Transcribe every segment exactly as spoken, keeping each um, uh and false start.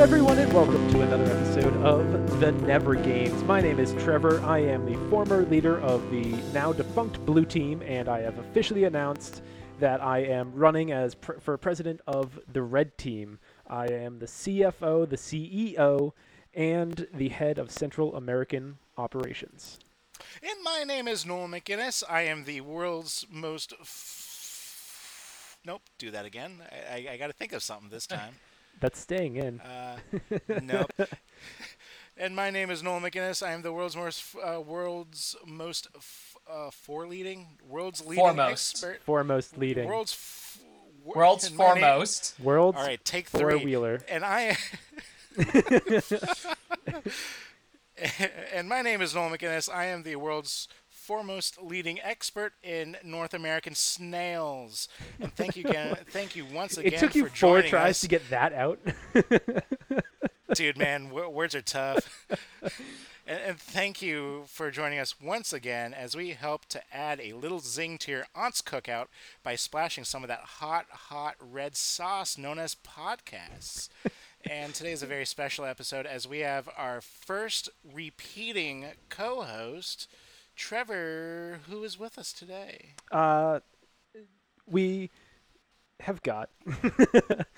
Hello everyone and welcome to another episode of The Never Games. My name is Trevor. I am the former leader of the now defunct Blue Team, and I have officially announced that I am running as pr- for president of the Red Team. I am the C F O, the C E O, and the head of Central American Operations. And my name is Noel McInnes. I am the world's most... F- nope, do that again. I, I, I got to think of something this time. That's staying in. Uh, nope. And my name is Noel McInnes. I am the world's most, uh, world's most f- uh, four-leading, world's leading foremost. expert. Foremost leading. World's f- wor- World's foremost. Name- world's All right, take three. Four-wheeler. And I... And my name is Noel McInnes. I am the world's foremost leading expert in North American snails. And thank you again. Thank you once again. It took you for four tries us. to get that out. Dude, man, w- words are tough. and, and thank you for joining us once again as we help to add a little zing to your aunt's cookout by splashing some of that hot, hot red sauce known as podcasts. And today is a very special episode as we have our first repeating co-host, Trevor, who is with us today. Uh, we have got... It's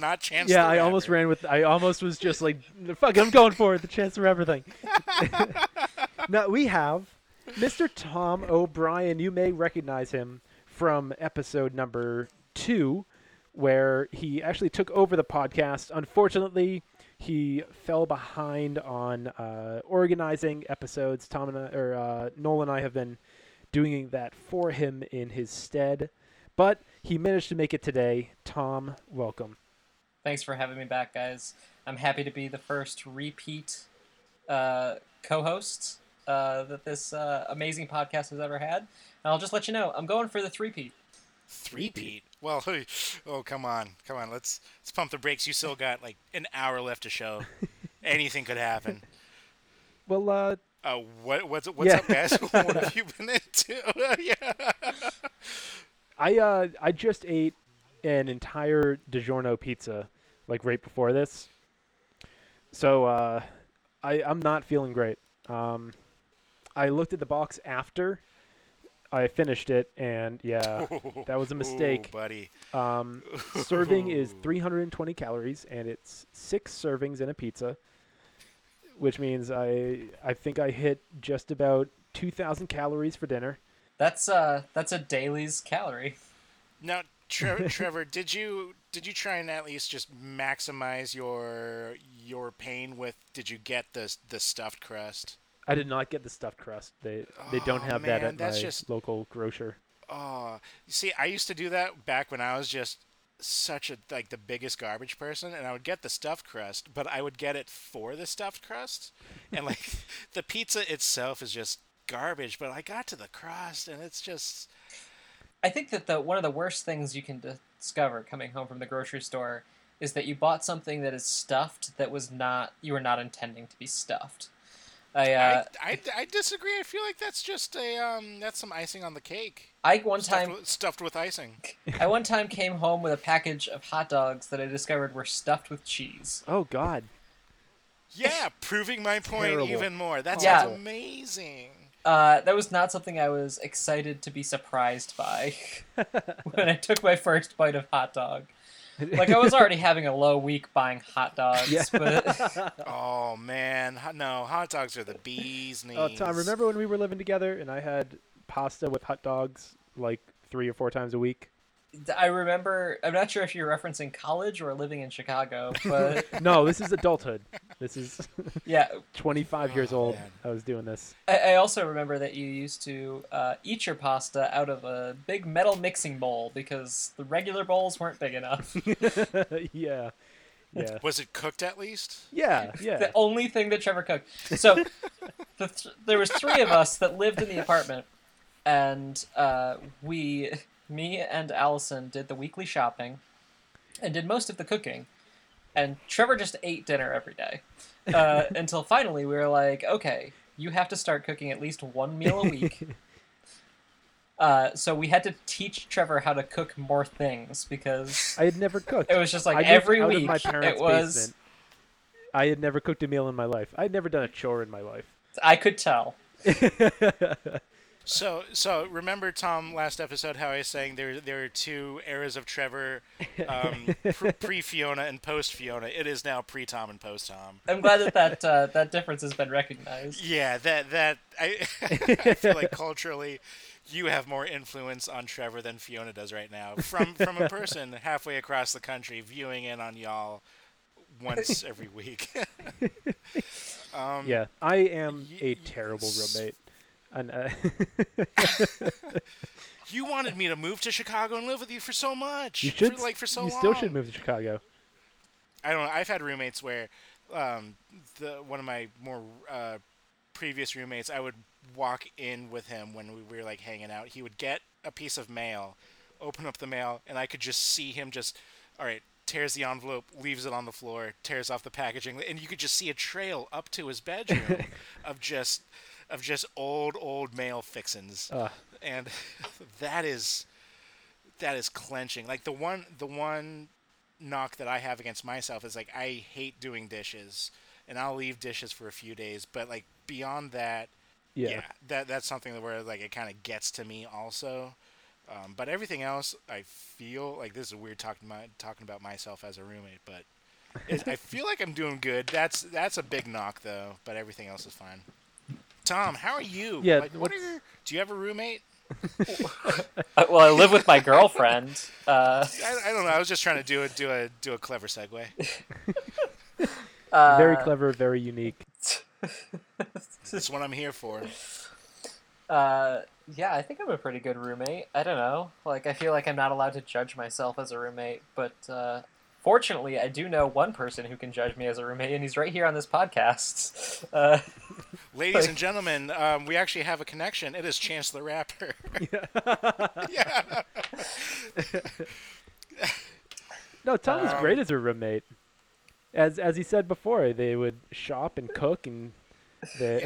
not Chance the Rapper. Yeah, I almost ran with... I almost was just like, fuck it, I'm going for it, the Chance the Rapper thing. No, we have Mister Tom O'Brien. You may recognize him from episode number... two, where he actually took over the podcast. Unfortunately, he fell behind on uh, organizing episodes. Tom and I, or uh, Noel and I have been doing that for him in his stead, but he managed to make it today. Tom, welcome. Thanks for having me back, guys. I'm happy to be the first repeat uh, co-host uh, that this uh, amazing podcast has ever had. And I'll just let you know, I'm going for the three-peat. Three-peat? Well, oh, come on. Come on. Let's let's pump the brakes. You still got like an hour left to show. Anything could happen. Well, uh... Uh, what, what's what's yeah. up, guys? What have you been into? yeah. I, uh, I just ate an entire DiGiorno pizza, like, right before this. So, uh, I, I'm not feeling great. Um, I looked at the box after... I finished it, and yeah, that was a mistake. Ooh, buddy. Um, serving is three hundred twenty calories, and it's six servings in a pizza, which means I I think I hit just about two thousand calories for dinner. That's uh that's a daily's calorie. Now, Trevor, Trevor did you did you try and at least just maximize your your pain with? Did you get the the stuffed crust? I did not get the stuffed crust. They they oh, don't have man, that at that's my just, local grocer. Oh, you see, I used to do that back when I was just such a like the biggest garbage person, and I would get the stuffed crust, but I would get it for the stuffed crust, and like the pizza itself is just garbage. But I got to the crust, and it's just. I think that the one of the worst things you can discover coming home from the grocery store is that you bought something that is stuffed that was not you were not intending to be stuffed. I, uh, I, I, I disagree. I feel like that's just a um that's some icing on the cake. I one time stuffed with, stuffed with icing. I one time came home with a package of hot dogs that I discovered were stuffed with cheese. Oh God! Yeah, proving my point Terrible. even more. That sounds yeah. amazing. Uh, that was not something I was excited to be surprised by when I took my first bite of hot dog. Like, I was already having a low week buying hot dogs, yeah. but... oh, man. No, hot dogs are the bee's knees. Oh, Tom, remember when we were living together and I had pasta with hot dogs, like, three or four times a week? I remember... I'm not sure if you're referencing college or living in Chicago, but... no, this is adulthood. This is... yeah. twenty-five years oh, old, man. I was doing this. I, I also remember that you used to uh, eat your pasta out of a big metal mixing bowl because the regular bowls weren't big enough. yeah. Yeah. Was it cooked at least? Yeah, yeah. The only thing that Trevor cooked. So the th- there was three of us that lived in the apartment, and uh, we... me and Allison did the weekly shopping and did most of the cooking. And Trevor just ate dinner every day uh, until finally we were like, okay, you have to start cooking at least one meal a week. Uh, so we had to teach Trevor how to cook more things because I had never cooked. It was just like I every week my it was. Basement. I had never cooked a meal in my life. I had never done a chore in my life. I could tell. So, so remember, Tom, last episode, how I was saying there there are two eras of Trevor, um, pre-Fiona and post-Fiona. It is now pre-Tom and post-Tom. I'm glad that that, uh, that difference has been recognized. Yeah, that that I, I feel like culturally, you have more influence on Trevor than Fiona does right now. From from a person halfway across the country viewing in on y'all once every week. um, yeah, I am you, a terrible roommate. And, uh... You wanted me to move to Chicago and live with you for so much. You should, for, like for so you long. Still should move to Chicago. I don't know. I've had roommates where, um, the one of my more uh, previous roommates, I would walk in with him when we were like hanging out. He would get a piece of mail, open up the mail, and I could just see him just, all right, tears the envelope, leaves it on the floor, tears off the packaging, and you could just see a trail up to his bedroom of just. Of just old, old male fixins, uh. and that is that is clenching. Like the one, the one knock that I have against myself is like I hate doing dishes, and I'll leave dishes for a few days. But like beyond that, yeah, yeah that that's something where like it kind of gets to me also. Um, but everything else, I feel like this is weird talking my, talking about myself as a roommate, but it, I feel like I'm doing good. That's that's a big knock though, but everything else is fine. Tom, how are you? Yeah, like, what are your, do you have a roommate? Well, I live with my girlfriend. Uh, I, I don't know. I was just trying to do a do a do a clever segue. Uh, very clever, very unique. That's what I'm here for. Uh, yeah, I think I'm a pretty good roommate. I don't know. Like, I feel like I'm not allowed to judge myself as a roommate, but uh, fortunately, I do know one person who can judge me as a roommate, and he's right here on this podcast. Uh, Ladies like, and gentlemen, um, we actually have a connection. It is Chance the Rapper. Yeah. Yeah. No, Tom is um, great as a roommate. As as he said before, they would shop and cook, and they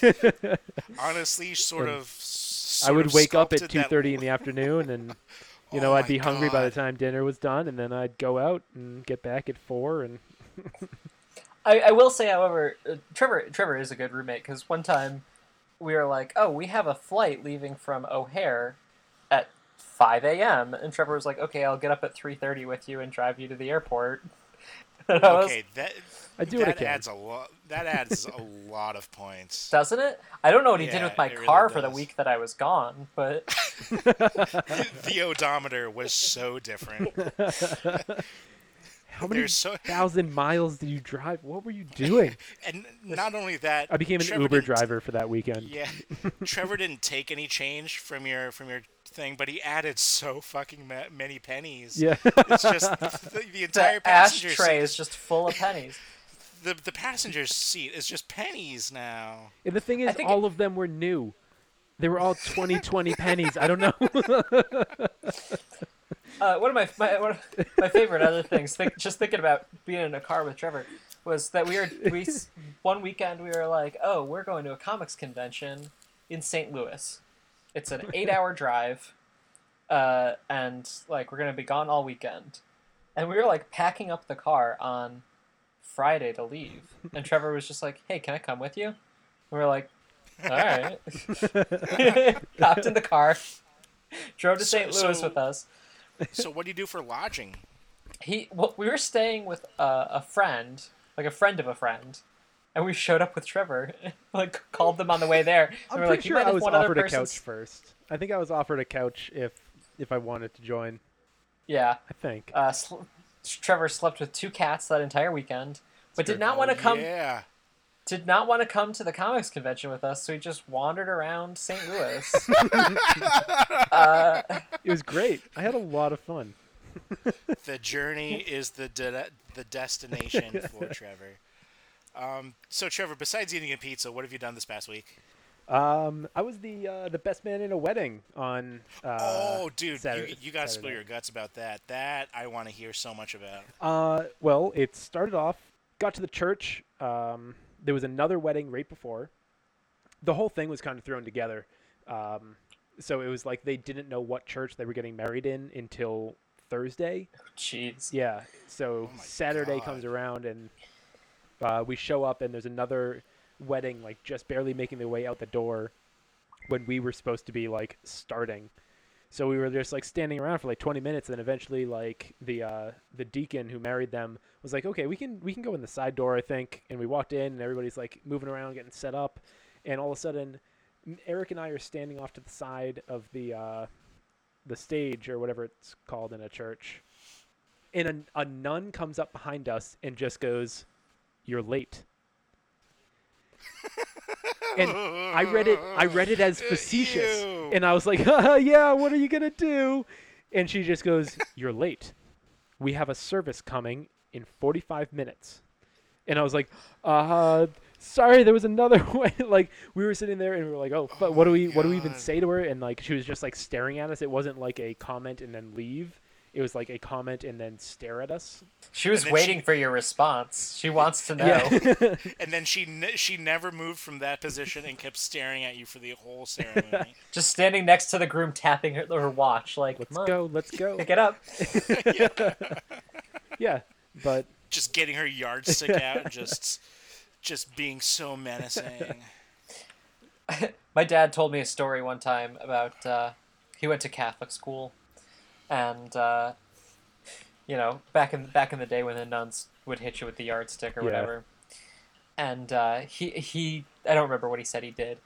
yeah. honestly, sort and of. Sort I would of wake up at two thirty in the afternoon, and you know oh I'd be God. hungry by the time dinner was done, and then I'd go out and get back at four and. I, I will say, however, uh, Trevor Trevor is a good roommate because one time we were like, oh, we have a flight leaving from O'Hare at five a.m. And Trevor was like, okay, I'll get up at three thirty with you and drive you to the airport. Okay, I was, that, I do that, adds a lo- that adds a lot of points. Doesn't it? I don't know what he yeah, did with my car really for the week that I was gone, but... The odometer was so different. How many so... thousand miles did you drive? What were you doing? And not only that, I became an Trevor Uber driver for that weekend. Yeah, Trevor didn't take any change from your from your thing, but he added so fucking ma- many pennies. Yeah, it's just the, the entire the ashtray seat is just full of pennies. the The passenger seat is just pennies now. And the thing is, all it... of them were new. They were all twenty twenty pennies. I don't know. Uh, one of my my, one of my favorite other things, think, just thinking about being in a car with Trevor, was that we were we one weekend we were like, oh, we're going to a comics convention in Saint Louis. It's an eight-hour drive, uh, and like we're gonna be gone all weekend. And we were like packing up the car on Friday to leave, and Trevor was just like, hey, can I come with you? And we were like, all right. Hopped in the car, drove to Saint Louis with us. So what do you do for lodging? He, well, we were staying with uh, a friend, like a friend of a friend, and we showed up with Trevor, like called them on the way there. I'm pretty like, sure I was offered a couch first. I think I was offered a couch if if I wanted to join. Yeah, I think. Uh, sl- Trevor slept with two cats that entire weekend, but did not want to come. Yeah. Did not want to come to the comics convention with us, so he just wandered around Saint Louis. uh, it was great. I had a lot of fun. The journey is the de- the destination for Trevor. Um, so, Trevor, besides eating a pizza, what have you done this past week? Um, I was the uh, the best man in a wedding on uh, Oh, dude, Saturday, you, you got to spill your guts about that. That I want to hear so much about. Uh, well, it started off, got to the church, um... there was another wedding right before. The whole thing was kind of thrown together. Um, So it was like they didn't know what church they were getting married in until Thursday. Oh, jeez. Yeah. So oh Saturday God. comes around and uh, we show up and there's another wedding, like just barely making their way out the door when we were supposed to be like starting. So we were just like standing around for like twenty minutes, and then eventually like the uh, the deacon who married them was like, okay, we can we can go in the side door, I think. And we walked in and everybody's like moving around, getting set up. And all of a sudden, Eric and I are standing off to the side of the uh, the stage or whatever it's called in a church. And a, a nun comes up behind us and just goes, "You're late." And I read it I read it as facetious. Ew. And I was like, uh, yeah, what are you going to do? And she just goes, "You're late. We have a service coming in forty-five minutes. And I was like, uh, sorry, there was another way. Like, we were sitting there and we were like, oh, but oh what do we God. what do we even say to her? And like, she was just like staring at us. It wasn't like a comment and then leave. It was like a comment and then stare at us. She was waiting she, for your response. She wants to know. Yeah. And then she she never moved from that position and kept staring at you for the whole ceremony. Just standing next to the groom, tapping her, her watch, like, let's go, let's go. Pick it up. Yeah. Yeah, but... Just getting her yardstick out and just, just being so menacing. My dad told me a story one time about... Uh, he went to Catholic school. And, uh, you know, back in back in the day when the nuns would hit you with the yardstick or yeah. whatever. And uh, he, he, I don't remember what he said he did,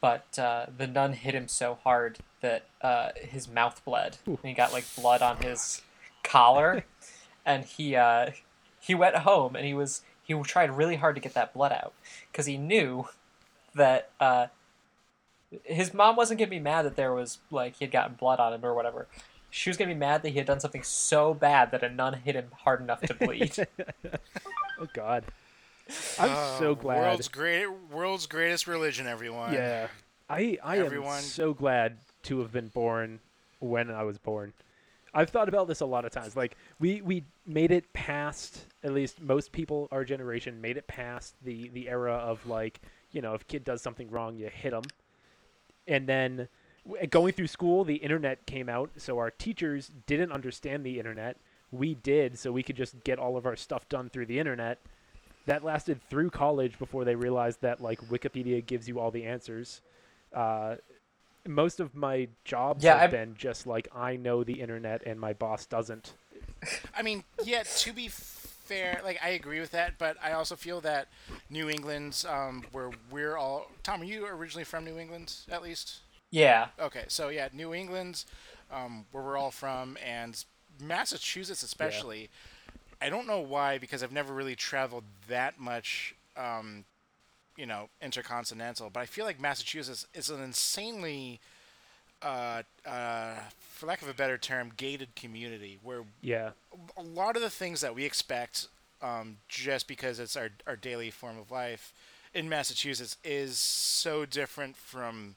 but uh, the nun hit him so hard that uh, his mouth bled. Ooh. And he got, like, blood on his collar. And he uh, he went home and he was he tried really hard to get that blood out because he knew that... Uh, his mom wasn't going to be mad that there was, like, he had gotten blood on him or whatever. She was going to be mad that he had done something so bad that a nun hit him hard enough to bleed. Oh, God. I'm uh, so glad. World's great, world's greatest religion, everyone. Yeah. I, I everyone. am so glad to have been born when I was born. I've thought about this a lot of times. Like, we, we made it past, at least most people, our generation, made it past the, the era of, like, you know, if a kid does something wrong, you hit them. And then... Going through school, the internet came out, so our teachers didn't understand the internet. We did, so we could just get all of our stuff done through the internet. That lasted through college before they realized that, like, Wikipedia gives you all the answers. Uh, most of my jobs yeah, have I'm... been just, like, I know the internet and my boss doesn't. I mean, yeah, to be fair, like, I agree with that, but I also feel that New England's, um, where we're all... Tom, are you originally from New England, at least? Yeah. Okay, so yeah, New England's um, where we're all from, and Massachusetts especially. Yeah. I don't know why, because I've never really traveled that much, um, you know, intercontinental, but I feel like Massachusetts is an insanely, uh, uh, for lack of a better term, gated community, where yeah. a lot of the things that we expect um, just because it's our, our daily form of life in Massachusetts is so different from...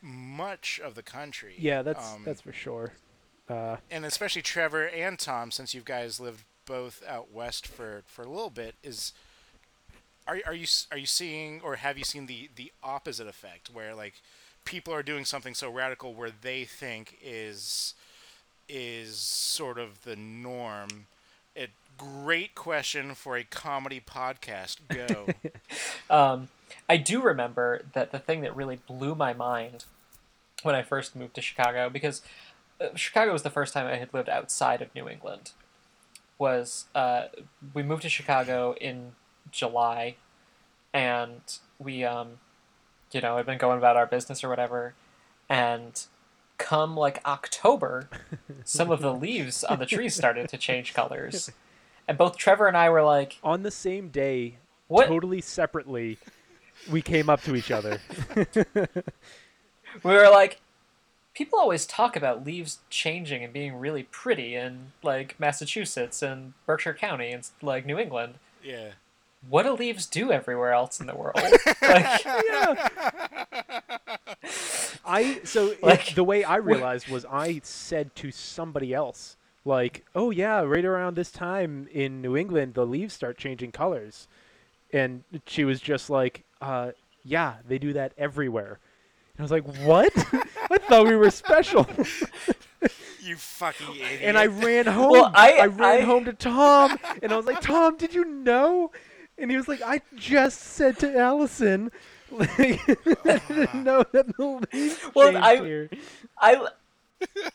much of the country. Yeah, that's um, that's for sure. Uh, and especially Trevor and Tom, since you guys lived both out west for, for a little bit, is are are you are you seeing or have you seen the, the opposite effect where like people are doing something so radical where they think is is sort of the norm? It great question for a comedy podcast. Go. um I do remember that the thing that really blew my mind when I first moved to Chicago, because Chicago was the first time I had lived outside of New England, was uh, we moved to Chicago in July, and we, um, you know, had been going about our business or whatever, and come, like, October, some of the leaves on the trees started to change colors. And both Trevor and I were like... On the same day, what? Totally separately... We came up to each other. We were like, people always talk about leaves changing and being really pretty in, like, Massachusetts and Berkshire County and, like, New England. Yeah. What do leaves do everywhere else in the world? Like, yeah. I, so like, it, the way I realized was I said to somebody else, like, oh, yeah, right around this time in New England, the leaves start changing colors. And she was just like, uh, yeah, they do that everywhere. I was like, what? I thought we were special. You fucking idiot. And I ran home. Well, I, I ran I... home to Tom, and I was like, Tom, did you know? And he was like, I just said to Allison, like, I didn't know that the leaves well, I, here. I,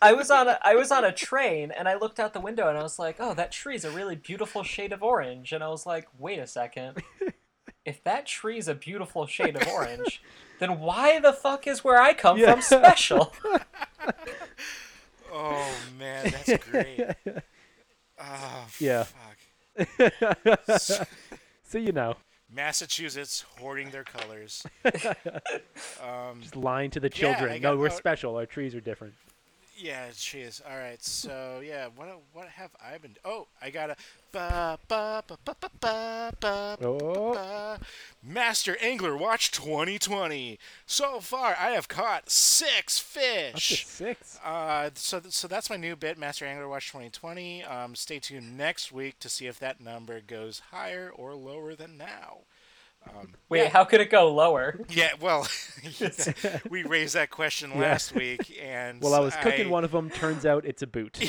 I was on a, I was on a train, and I looked out the window, and I was like, oh, that tree's a really beautiful shade of orange. And I was like, wait a second. If that tree's a beautiful shade of orange, then why the fuck is where I come yeah. from special? Oh, man, that's great. Oh, yeah. Fuck. So, you know. Massachusetts hoarding their colors. um, Just lying to the children. Yeah, no, we're out. Special. Our trees are different. Yeah, cheers. All right. So, yeah, what what have I been Oh, I got a ba, ba, ba, ba, ba, ba, ba, oh. ba. Master Angler Watch twenty twenty. So far, I have caught six fish. Six. Uh so th- so that's my new bit, Master Angler Watch twenty twenty. Um stay tuned next week to see if that number goes higher or lower than now. Um, Wait, yeah. How could it go lower? Yeah, well, we raised that question last yeah. week, and well, I was cooking I... one of them. Turns out it's a boot.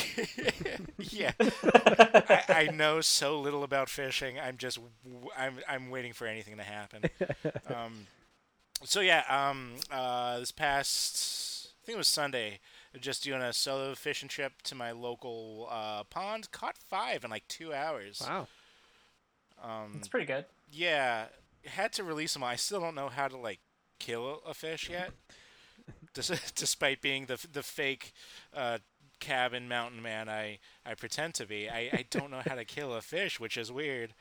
Yeah, I, I know so little about fishing. I'm just, I'm, I'm waiting for anything to happen. Um, so yeah, um, uh, this past, I think it was Sunday, just doing a solo fishing trip to my local uh, pond. Caught five in like two hours. Wow, um, that's pretty good. Yeah. Had to release them. I still don't know how to like kill a fish yet, despite being the the fake uh, cabin mountain man I, I pretend to be. I, I don't know how to kill a fish, which is weird.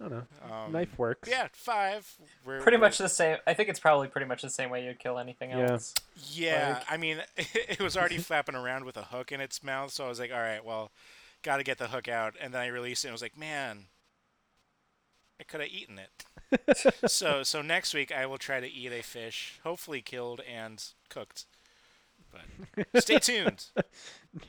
I don't know. Um, Knife works. Yeah, five. We're, pretty we're, much the same. I think it's probably pretty much the same way you'd kill anything yeah. else. Yeah, like... I mean, it, it was already flapping around with a hook in its mouth, so I was like, all right, well, got to get the hook out. And then I released it, and I was like, man, I could have eaten it. so so next week I will try to eat a fish, hopefully killed and cooked. But stay tuned.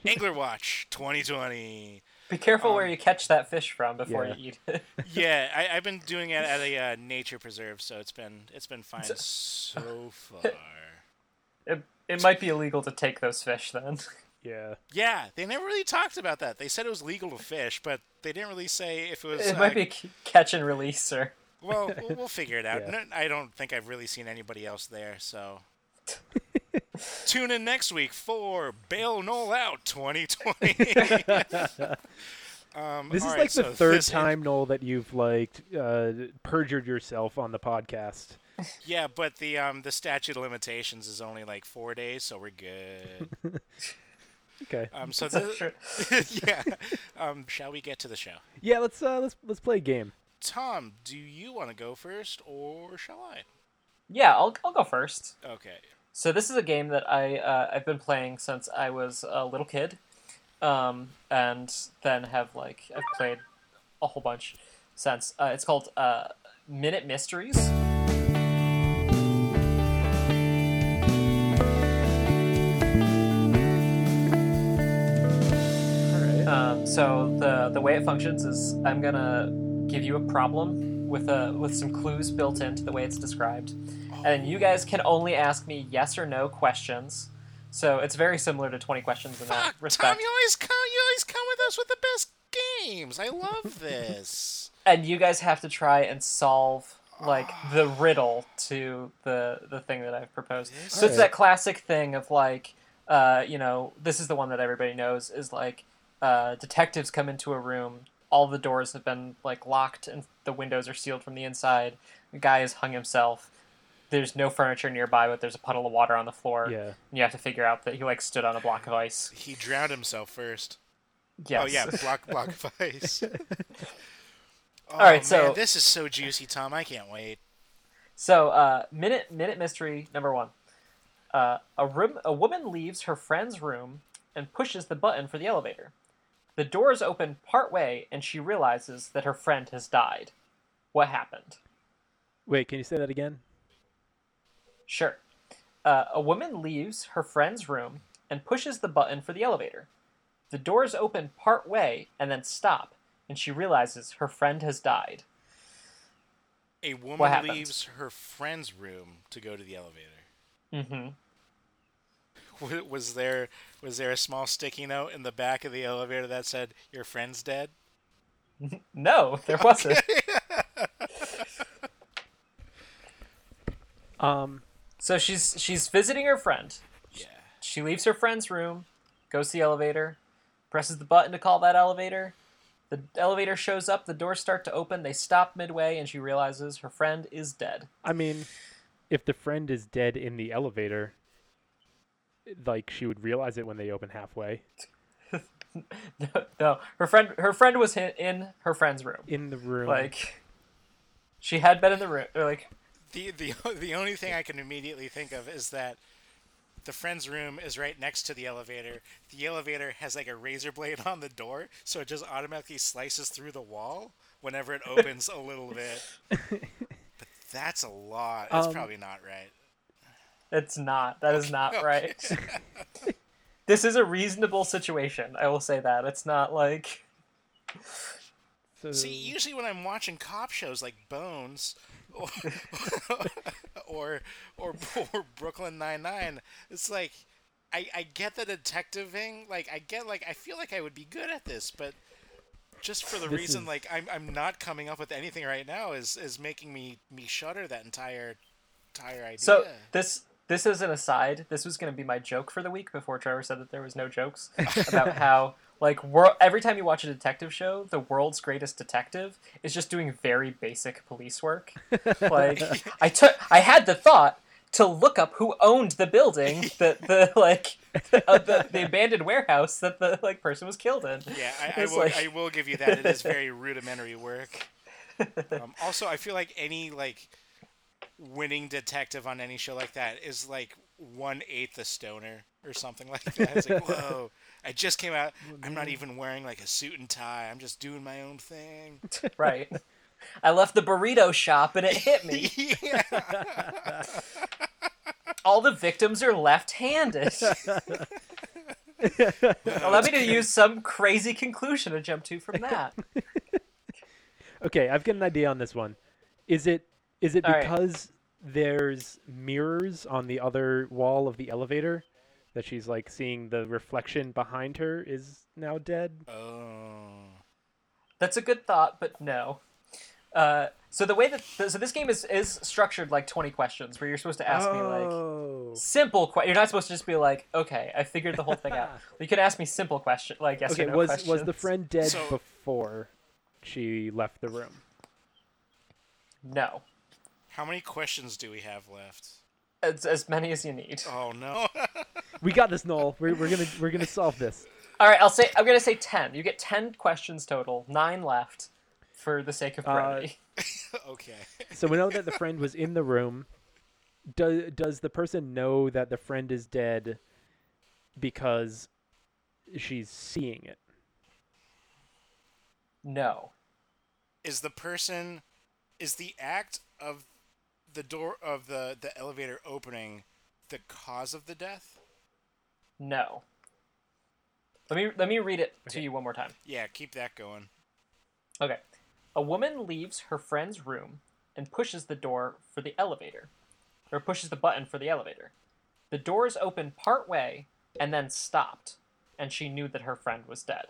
Angler Watch twenty twenty. Be careful um, where you catch that fish from before yeah. you eat it. Yeah, I, I've been doing it at a uh, nature preserve, so it's been it's been fine so far. It it might be illegal to take those fish then. Yeah. Yeah, they never really talked about that. They said it was legal to fish, but they didn't really say if it was. It uh, might be catch and release or. Well, we'll figure it out. Yeah. No, I don't think I've really seen anybody else there, so... Tune in next week for Bail Noel Out twenty twenty. um, this is right, like so the third time, is... Noel, that you've like uh, perjured yourself on the podcast. Yeah, but the um, the statute of limitations is only like four days, so we're good. Okay. Um. So this... yeah. Um. Shall we get to the show? Yeah. Let's uh. Let's let's play a game. Tom, do you want to go first, or shall I? Yeah, I'll I'll go first. Okay. So this is a game that I uh, I've been playing since I was a little kid, um, and then have like I've played a whole bunch since. Uh, it's called uh, Minute Mysteries. All right. Um, so the the way it functions is I'm gonna give you a problem with a with some clues built into the way it's described, oh. and you guys can only ask me yes or no questions. So it's very similar to twenty questions in Fuck, that respect. Tom, you always come, you always come with us with the best games. I love this. And you guys have to try and solve like the riddle to the the thing that I've proposed. Yes. So All it's right. that classic thing of like, uh, you know, this is the one that everybody knows is like, uh, detectives come into a room. All the doors have been, like, locked and the windows are sealed from the inside. The guy has hung himself. There's no furniture nearby, but there's a puddle of water on the floor. Yeah. And you have to figure out that he, like, stood on a block of ice. He drowned himself first. Yes. Oh, yeah, block, block of ice. Oh, all right, man, so... this is so juicy, Tom. I can't wait. So, uh, minute, minute mystery number one. Uh, a room, a woman leaves her friend's room and pushes the button for the elevator. The doors open partway, and she realizes that her friend has died. What happened? Wait, can you say that again? Sure. Uh, a woman leaves her friend's room and pushes the button for the elevator. The doors open partway and then stop, and she realizes her friend has died. A woman leaves her friend's room to go to the elevator. Mm-hmm. Was there was there a small sticky note in the back of the elevator that said your friend's dead? No, there wasn't. um, so she's she's visiting her friend. Yeah. She leaves her friend's room, goes to the elevator, presses the button to call that elevator. The elevator shows up. The doors start to open. They stop midway, and she realizes her friend is dead. I mean, if the friend is dead in the elevator, like, she would realize it when they open halfway. no, no, her friend, her friend was in her friend's room. In the room, like, she had been in the room. Or like, the the the only thing I can immediately think of is that the friend's room is right next to the elevator. The elevator has like a razor blade on the door, so it just automatically slices through the wall whenever it opens a little bit. But that's a lot. It's um, probably not right. It's not. That is not right. This is a reasonable situation. I will say that. It's not like... So... See, usually when I'm watching cop shows like Bones or or, or, or Brooklyn Nine-Nine, it's like, I, I get the detective thing. Like, I get, like, I feel like I would be good at this, but just for the this reason, is... like, I'm I'm not coming up with anything right now is, is making me, me shudder that entire entire idea. So, this... This is an aside. This was going to be my joke for the week before Trevor said that there was no jokes about how, like, wor- every time you watch a detective show, the world's greatest detective is just doing very basic police work. Like, I took, I had the thought to look up who owned the building, the the like the, uh, the, the abandoned warehouse that the like person was killed in. Yeah, I, I will. Like... I will give you that. It is very rudimentary work. Um, also, I feel like any like. winning detective on any show like that is like one eighth a stoner or something like that. It's like, whoa, I just came out. I'm not even wearing like a suit and tie. I'm just doing my own thing. Right. I left the burrito shop and it hit me. Yeah. All the victims are left-handed. Allow me to use some crazy conclusion to jump to from that. Okay, I've got an idea on this one. Is it Is it because right. there's mirrors on the other wall of the elevator that she's, like, seeing the reflection behind her is now dead? Oh. That's a good thought, but no. Uh, so the way that... Th- so this game is, is structured like twenty questions where you're supposed to ask oh. me, like, simple questions. You're not supposed to just be like, okay, I figured the whole thing out. You can ask me simple questions, like yes okay, or no was, questions. Was the friend dead so... before she left the room? No. How many questions do we have left? As, as many as you need. Oh no! We got this, Noel. We're, we're gonna we're gonna solve this. All right, I'll say I'm gonna say ten. You get ten questions total. Nine left, for the sake of brevity. Uh, okay. So we know that the friend was in the room. Does does the person know that the friend is dead because she's seeing it? No. Is the person? Is the act of the door of the, the elevator opening the cause of the death? No. Let me let me read it to okay. you one more time. Yeah, keep that going. Okay. A woman leaves her friend's room and pushes the door for the elevator. Or pushes the button for the elevator. The doors open part way and then stopped, and she knew that her friend was dead.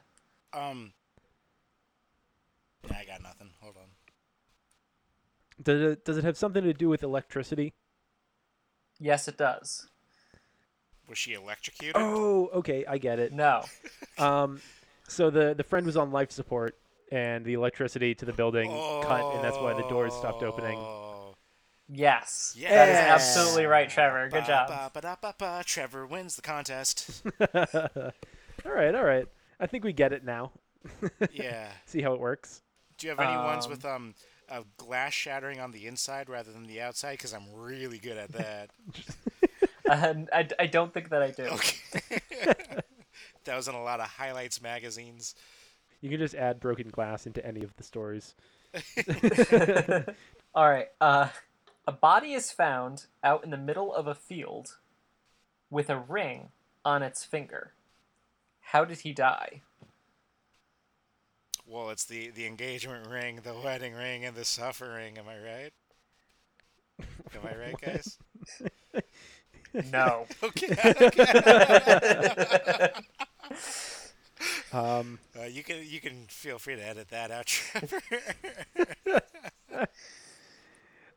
Um I got nothing. Hold on. Does it, does it have something to do with electricity? Yes, it does. Was she electrocuted? Oh, okay, I get it. No. um, so the, the friend was on life support, and the electricity to the building oh. cut, and that's why the doors stopped opening. Yes. yes. That is absolutely right, Trevor. Good job. Trevor wins the contest. All right, all right. I think we get it now. Yeah. See how it works. Do you have any um, ones with... um? Of glass shattering on the inside rather than the outside, because I'm really good at that. uh, I, I don't think that I do. Okay. That was in a lot of highlights magazines. You can just add broken glass into any of the stories. All right. Uh, a body is found out in the middle of a field with a ring on its finger. How did he die? Well, it's the, the engagement ring, the wedding ring, and the suffering. Am I right? Am I right, guys? No. okay. okay. um, uh, you can you can feel free to edit that out, Trevor.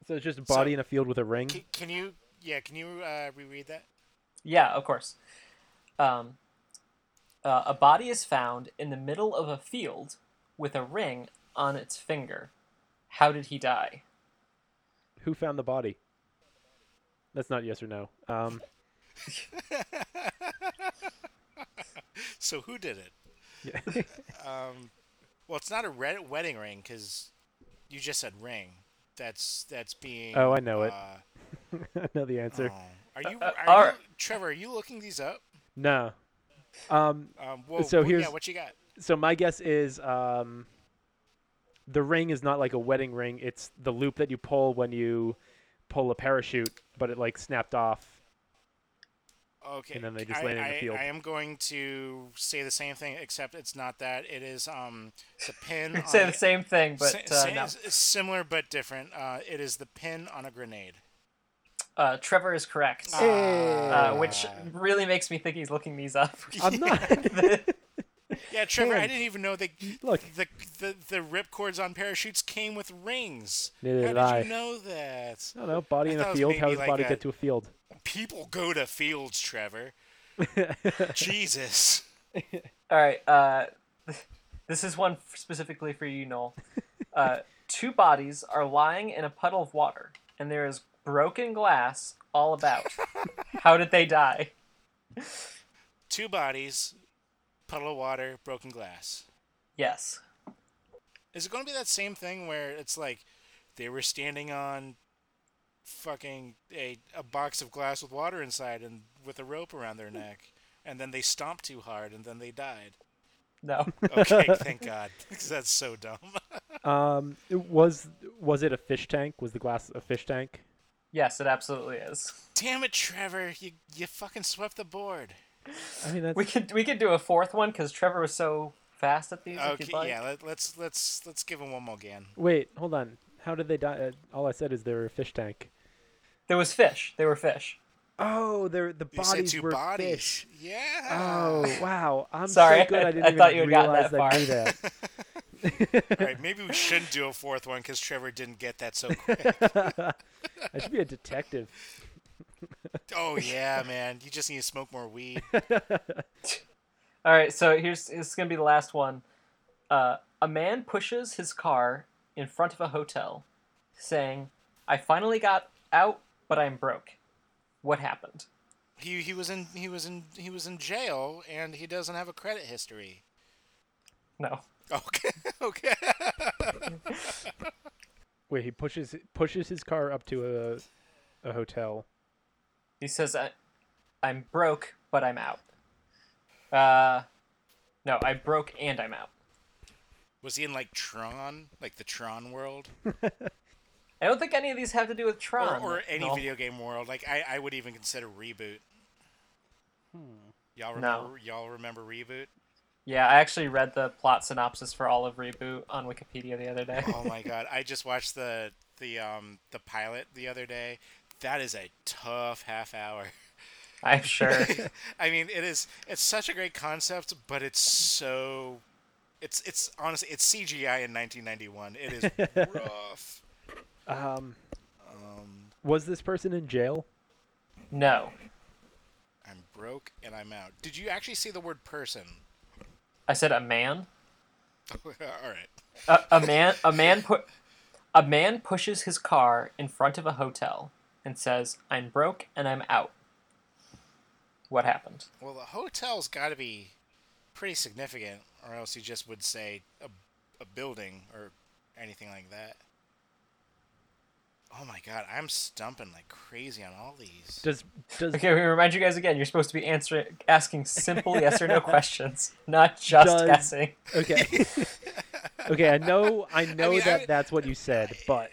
So it's just a body so, in a field with a ring. Can, can you? Yeah. Can you uh, reread that? Yeah, of course. Um, uh, a body is found in the middle of a field with a ring on its finger. How did he die? Who found the body? That's not yes or no. Um, so who did it? Yeah. um, well, it's not a red wedding ring because you just said ring. That's that's being. Oh, I know uh, it. I know the answer. Oh. Are you, are, uh, are you Trevor? Are you looking these up? No. Um. um well, so well, here's yeah, what you got. So my guess is um, the ring is not like a wedding ring. It's the loop that you pull when you pull a parachute, but it like snapped off. Okay. And then they just landed I, in the field. I, I am going to say the same thing, except it's not that. It is um, it's a pin. on say the same thing, but sa- uh, same, no. Similar but different. Uh, it is the pin on a grenade. Uh, Trevor is correct, uh, uh, which really makes me think he's looking these up. I'm not. Yeah, Trevor, Damn. I didn't even know they look the the, the ripcords on parachutes came with rings. Neither How did I. you know that? I don't know. Body I in a field. How does like body a, get to a field? People go to fields, Trevor. Jesus. All right. Uh, this is one specifically for you, Noel. Uh, two bodies are lying in a puddle of water, and there is broken glass all about. How did they die? Two bodies. Puddle of water, broken glass. Yes. Is it going to be that same thing where it's like they were standing on fucking a, a box of glass with water inside and with a rope around their neck, and then they stomped too hard and then they died? No. Okay, thank God, because that's so dumb. um, it was was it a fish tank? Was the glass a fish tank? Yes, it absolutely is. Damn it, Trevor! You you fucking swept the board. I mean, that's... We could we could do a fourth one because Trevor was so fast at these. Okay, like. yeah, let, let's let's let's give him one more again. Wait, hold on. How did they die? All I said is they were a fish tank. There was fish. They were fish. Oh, they're the bodies you said two were bodies. Fish. Yeah. Oh wow, I'm Sorry, so good. I didn't I even thought you had realize that, far. I knew that. All right, maybe we shouldn't do a fourth one because Trevor didn't get that so quick. I should be a detective. Oh yeah, man! You just need to smoke more weed. All right, so here's this is gonna be the last one. Uh, a man pushes his car in front of a hotel, saying, "I finally got out, but I'm broke." What happened? He he was in he was in he was in jail, and he doesn't have a credit history. No. Okay. Okay. Wait, he pushes pushes his car up to a a hotel. He says, I, I'm broke, but I'm out. Uh, no, I broke and I'm out. Was he in, like, Tron? Like, the Tron world? I don't think any of these have to do with Tron. Or, or any no. video game world. Like, I, I would even consider Reboot. Hmm. Y'all remember, no. y'all remember Reboot? Yeah, I actually read the plot synopsis for all of Reboot on Wikipedia the other day. Oh, my God. I just watched the the um the pilot the other day. That is a tough half hour. I'm sure. I mean, it is. It's such a great concept, but it's so. It's it's honestly it's C G I in nineteen ninety-one. It is rough. Um, um, was this person in jail? No. I'm broke and I'm out. Did you actually say the word person? I said a man. All right. A, a man. A man put. A man pushes his car in front of a hotel. And says, I'm broke and I'm out. What happened? Well, the hotel's got to be pretty significant, or else you just would say a, a building or anything like that. Oh my God, I'm stumping like crazy on all these. Does does okay? We remind you guys again. You're supposed to be answering, asking simple yes or no questions, not just does, guessing. Okay. Okay, I know, I know I mean, that I, that's what you said, but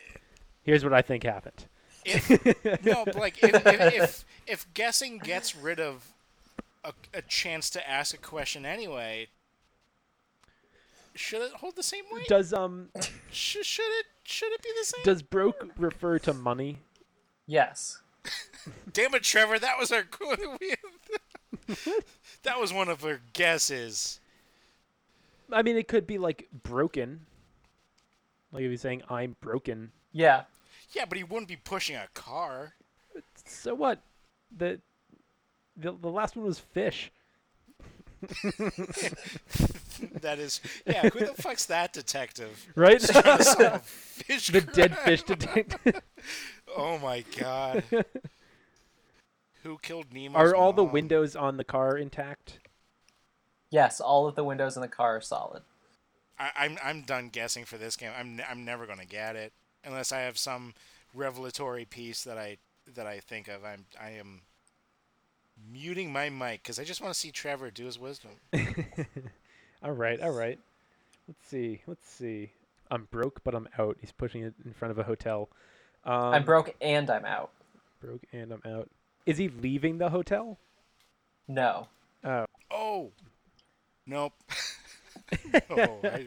here's what I think happened. If, no, but like if, if if if guessing gets rid of a, a chance to ask a question anyway, should it hold the same weight? Does um should should it should it be the same? Does broke refer to money? Yes. Damn it, Trevor! That was our that was one of our guesses. I mean, it could be like broken. Like if he's saying, "I'm broken." Yeah. Yeah, but he wouldn't be pushing a car. So what? The the, the last one was fish. That is, yeah. Who the fuck's that detective? Right? Fish the crime. Dead fish detective. Oh my god. Who killed Nemo's Are all mom? The windows on the car intact? Yes, all of the windows in the car are solid. I, I'm I'm done guessing for this game. I'm I'm never gonna get it unless I have some revelatory piece that I that I think of. I'm I am muting my mic because I just want to see Trevor do his wisdom. all right, all right. Let's see, let's see. I'm broke, but I'm out. He's pushing it in front of a hotel. Um, I'm broke and I'm out. Broke and I'm out. Is he leaving the hotel? No. Oh. Oh. Nope. no, I,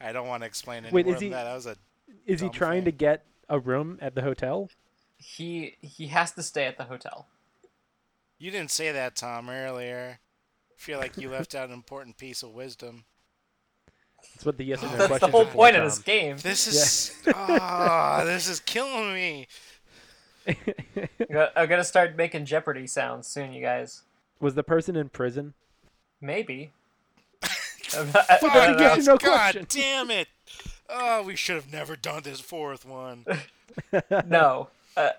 I don't want to explain any Wait, more is he, than that. That was a Is he trying thing. to get a room at the hotel? He he has to stay at the hotel. You didn't say that, Tom, earlier. I feel like you left out an important piece of wisdom. That's what the yes or no question is. That's the whole point of this game. This is yeah. oh, this is killing me. I'm gonna start making Jeopardy sounds soon, you guys. Was the person in prison? Maybe. Not, I, I yes no God question. Damn it! Oh, we should have never done this fourth one. no, uh,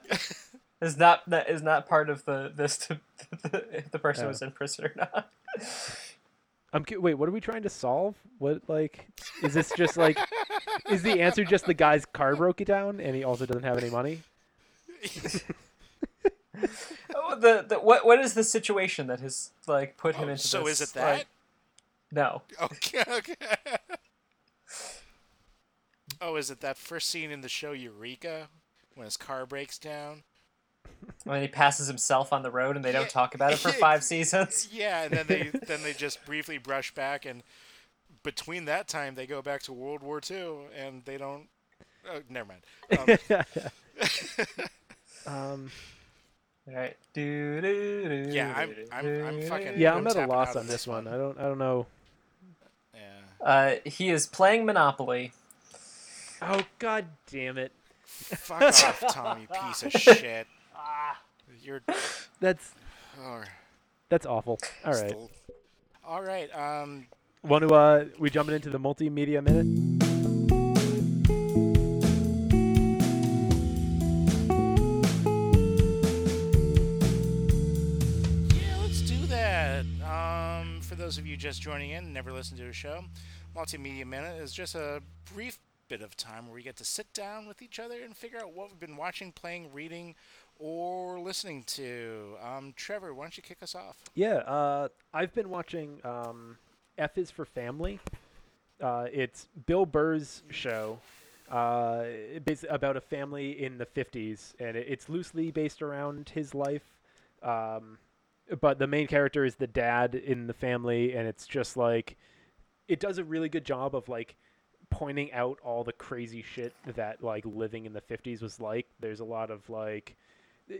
is not that is not part of the this to, the, if the person oh. was in prison or not. I'm wait. What are we trying to solve? What like is this just like? Is the answer just the guy's car broke down and he also doesn't have any money? oh, the, the what what is the situation that has like put him oh, into so this? So is it that? Like, no. Okay. okay. oh, is it that first scene in the show Eureka when his car breaks down? When he passes himself on the road and they yeah. don't talk about it for five seasons. Yeah, and then they then they just briefly brush back, and between that time they go back to World War Two, and they don't. Oh, never mind. Um. um All right. Do, do, do, yeah, I'm, I'm, I'm fucking. Yeah, I'm at a loss on this one. one. I don't, I don't know. Yeah. Uh, he is playing Monopoly. Oh god damn it! Fuck off, Tom, you piece of shit. You're. That's. Oh. That's awful. All right. Still... All right. Um. Want to? Uh, we jumping into the multimedia minute. For those of you just joining in and never listened to a show, Multimedia Minute is just a brief bit of time where we get to sit down with each other and figure out what we've been watching, playing, reading, or listening to. Um, Trevor, why don't you kick us off? Yeah, uh, I've been watching um, F is for Family. Uh, it's Bill Burr's show uh, about a family in the fifties, and it's loosely based around his life. Um But the main character is the dad in the family, and it's just like it does a really good job of like pointing out all the crazy shit that like living in the fifties was like. There's a lot of like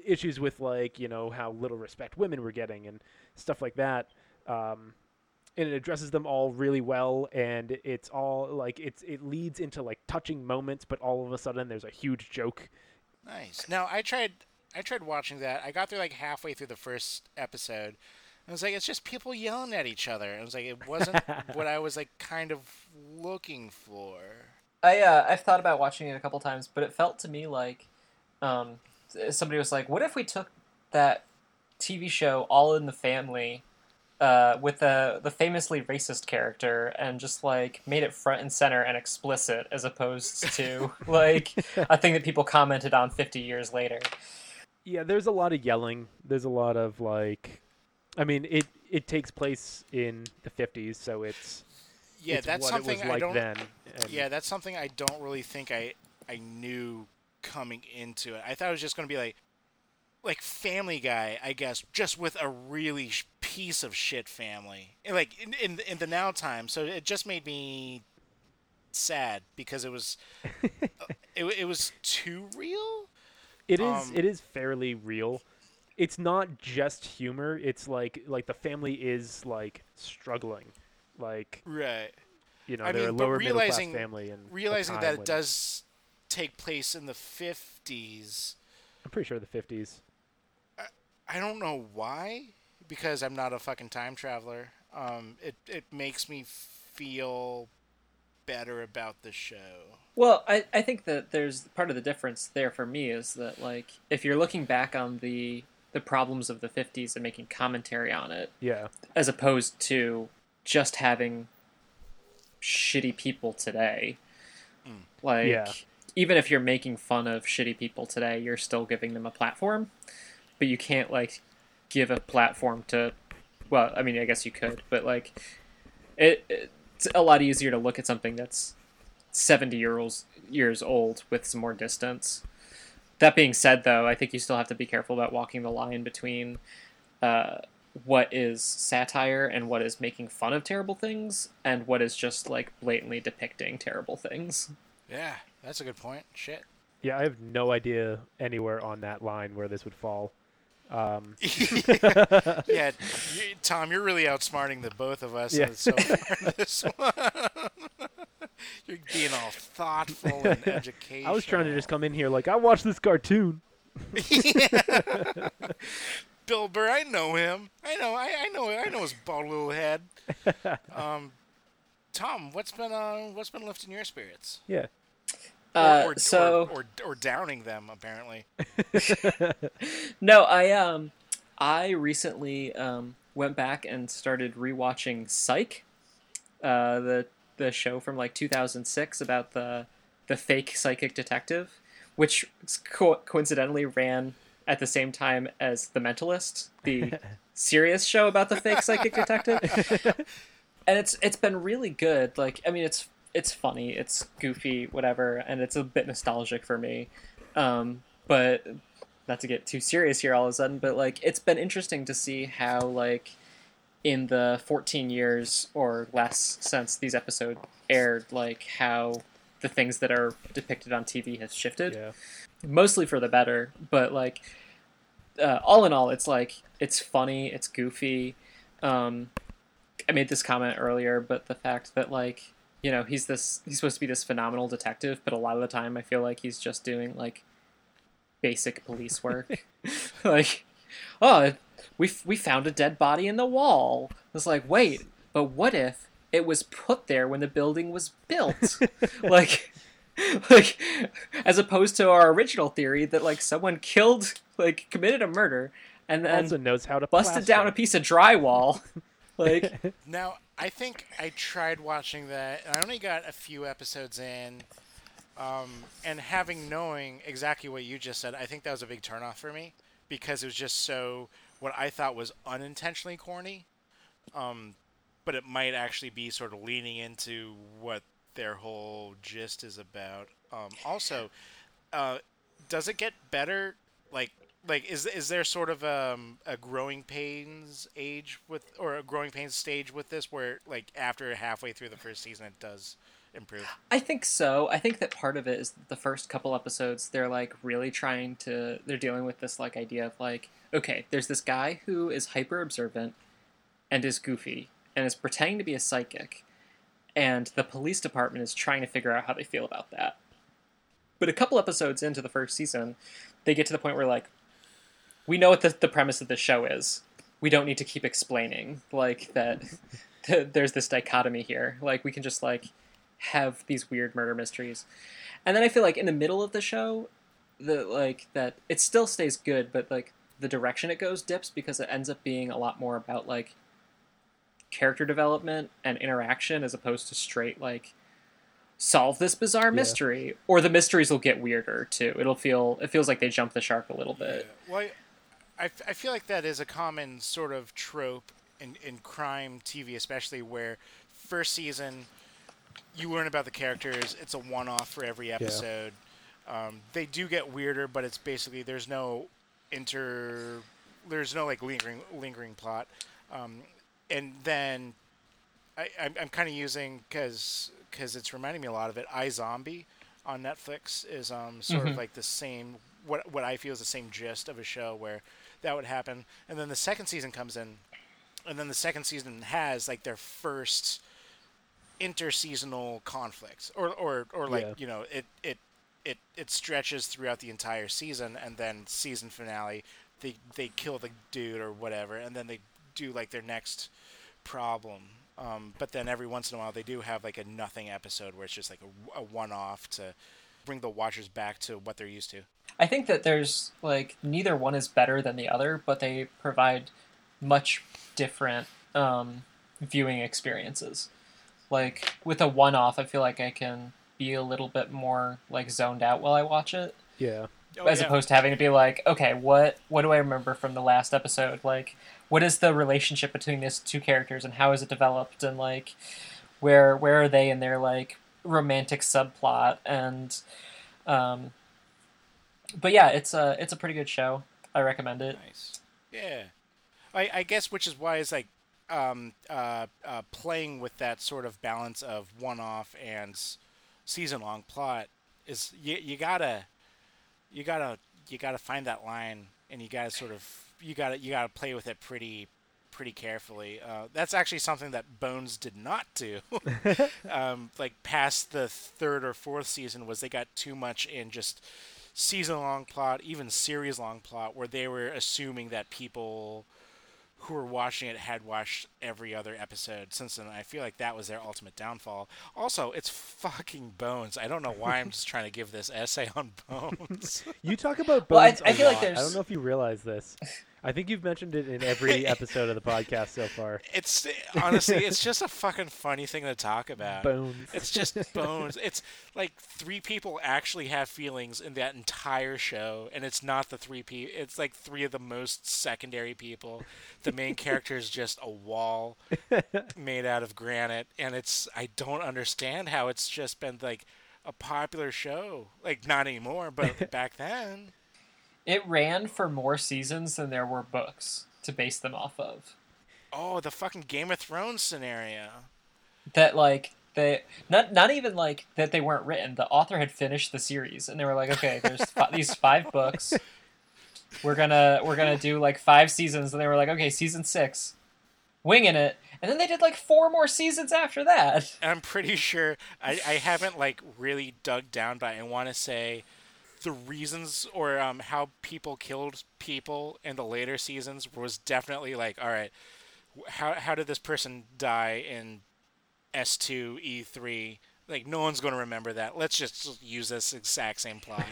issues with like, you know, how little respect women were getting and stuff like that. Um, and it addresses them all really well, and it's all like it's it leads into like touching moments, but all of a sudden there's a huge joke. Nice. Now I tried. I tried watching that. I got through like halfway through the first episode. I was like, it's just people yelling at each other. I was like, it wasn't what I was like kind of looking for. I uh, I've thought about watching it a couple times, but it felt to me like um, somebody was like, what if we took that T V show All in the Family uh, with the the famously racist character and just like made it front and center and explicit as opposed to like a thing that people commented on fifty years later. Yeah, there's a lot of yelling. There's a lot of, like... I mean, it, it takes place in the fifties, so it's, yeah, it's that's what something it was I like don't, then. And... Yeah, that's something I don't really think I I knew coming into it. I thought it was just going to be, like, like Family Guy, I guess, just with a really piece of shit family. And like, in, in, in the now time. So it just made me sad because it was... it, it was too real? It is. Um, it is fairly real. It's not just humor. It's like like the family is like struggling, like right. You know, I they're mean, a lower middle class family, and realizing that it does take place in the fifties. I'm pretty sure the fifties. I, I don't know why, because I'm not a fucking time traveler. Um, it it makes me feel better about the show. Well, I, I think that there's part of the difference there for me is that, like, if you're looking back on the the problems of the fifties and making commentary on it, yeah, as opposed to just having shitty people today, mm. like, yeah. even if you're making fun of shitty people today, you're still giving them a platform, but you can't, like, give a platform to, well, I mean, I guess you could, but, like, it, it's a lot easier to look at something that's seventy years years old with some more distance. That being said, though, I think you still have to be careful about walking the line between uh, what is satire and what is making fun of terrible things and what is just, like, blatantly depicting terrible things. Yeah, that's a good point. Shit. Yeah, I have no idea anywhere on that line where this would fall. Um. yeah, yeah you, Tom, you're really outsmarting the both of us yeah. so far in this one. You're being all thoughtful and educational. I was trying to just come in here like, I watched this cartoon. yeah. Bill Burr, I know him. I know, I, I know, I know his bald little head. Um, Tom, what's been uh, what's been lifting your spirits? Yeah. Uh, or, or, so or, or, or downing them apparently. no, I um, I recently um went back and started rewatching Psych, uh the the show from like two thousand six about the the fake psychic detective, which co- coincidentally ran at the same time as The Mentalist, the serious show about the fake psychic detective, and it's it's been really good. Like, I mean, it's. It's funny, it's goofy, whatever, and it's a bit nostalgic for me. Um, but not to get too serious here all of a sudden, but like it's been interesting to see how like in the fourteen years or less since these episodes aired, like how the things that are depicted on T V has shifted, yeah. mostly for the better. But like uh, all in all, it's like it's funny, it's goofy. Um, I made this comment earlier, but the fact that like. You know, he's this he's supposed to be this phenomenal detective, but a lot of the time I feel like he's just doing like basic police work. Like, oh, we we found a dead body in the wall. It's like, wait, but what if it was put there when the building was built? like like as opposed to our original theory that like someone killed, like committed a murder and then also knows how to busted down a piece of drywall. Like now I think I tried watching that, and I only got a few episodes in, um, and having knowing exactly what you just said, I think that was a big turnoff for me, because it was just so, what I thought was unintentionally corny, um, but it might actually be sort of leaning into what their whole gist is about. Um, also, uh, does it get better, like, Like, is is there sort of um, a growing pains age with, or a growing pains stage with this, where like after halfway through the first season, it does improve? I think so. I think that part of it is the first couple episodes. They're like really trying to. They're dealing with this like idea of like, okay, there's this guy who is hyper observant, and is goofy, and is pretending to be a psychic, and the police department is trying to figure out how they feel about that. But a couple episodes into the first season, they get to the point where like. We know what the, the premise of the show is. We don't need to keep explaining, like, that there's this dichotomy here. Like, we can just, like, have these weird murder mysteries. And then I feel like in the middle of the show, the like, that it still stays good, but, like, the direction it goes dips because it ends up being a lot more about, like, character development and interaction as opposed to straight, like, solve this bizarre mystery. Yeah. Or the mysteries will get weirder, too. It'll feel, it feels like they jump the shark a little bit. Yeah. Well, I- I, f- I feel like that is a common sort of trope in, in crime T V, especially where first season you learn about the characters. It's a one-off for every episode. Yeah. Um, they do get weirder, but it's basically there's no inter, there's no like lingering lingering plot. Um, and then I, I'm, I'm kind of using because because it's reminding me a lot of it. iZombie on Netflix is um, sort mm-hmm. of like the same what what I feel is the same gist of a show where that would happen. And then the second season comes in, and then the second season has like their first interseasonal conflict, or or or like yeah. you know it it it it stretches throughout the entire season, and then season finale they they kill the dude or whatever, and then they do like their next problem. Um, but then every once in a while they do have like a nothing episode where it's just like a, a one-off to bring the watchers back to what they're used to. I think that there's like neither one is better than the other, but they provide much different um, viewing experiences. Like with a one-off, I feel like I can be a little bit more like zoned out while I watch it. Yeah. Oh, as yeah. opposed to having to be like, okay, what what do I remember from the last episode? Like, what is the relationship between these two characters, and how is it developed? And like, where where are they in their like romantic subplot? And, um, but yeah, it's a it's a pretty good show. I recommend it. Nice. Yeah, I I guess which is why it's like, um, uh, uh playing with that sort of balance of one-off and season-long plot is you you gotta. You gotta, you gotta find that line, and you gotta sort of, you gotta, you gotta play with it pretty, pretty carefully. Uh, that's actually something that Bones did not do. um, like past the third or fourth season, was they got too much in just season-long plot, even series-long plot, where they were assuming that people who were watching it had watched every other episode since then. I feel like that was their ultimate downfall. Also, it's fucking Bones. I don't know why I'm just trying to give this essay on Bones. You talk about Bones well, I, I a feel lot. Like there's... I don't know if you realize this. I think you've mentioned it in every episode of the podcast so far. It's honestly, it's just a fucking funny thing to talk about. Bones. It's just Bones. It's like three people actually have feelings in that entire show, and it's not the three people. It's like three of the most secondary people. The main character is just a wall made out of granite, and it's I don't understand how it's just been like a popular show. Like not anymore, but back then. It ran for more seasons than there were books to base them off of. Oh, the fucking Game of Thrones scenario. That, like, they... Not not even, like, that they weren't written. The author had finished the series, and they were like, okay, there's fi- these five books. We're gonna, we're gonna do, like, five seasons, and they were like, okay, season six. Winging it. And then they did, like, four more seasons after that. I'm pretty sure... I, I haven't, like, really dug down, but I want to say... The reasons or um, how people killed people in the later seasons was definitely like, all right, how how did this person die in S two E three? Like, no one's going to remember that. Let's just use this exact same plot.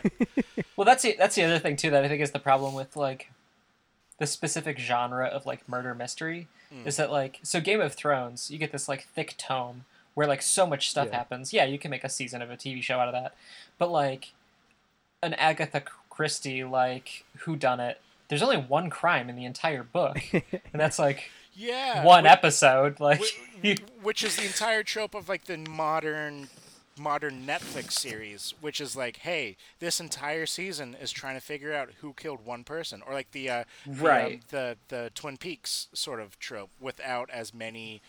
Well, that's the, that's the other thing, too, that I think is the problem with, like, the specific genre of, like, murder mystery mm. is that, like, so Game of Thrones, you get this, like, thick tome where, like, so much stuff yeah. happens. Yeah, you can make a season of a T V show out of that. But, like... an Agatha Christie like whodunit. There's only one crime in the entire book, and that's like yeah one which, episode like which, which is the entire trope of like the modern modern Netflix series, which is like, hey, this entire season is trying to figure out who killed one person, or like the uh, right the, um, the the Twin Peaks sort of trope without as many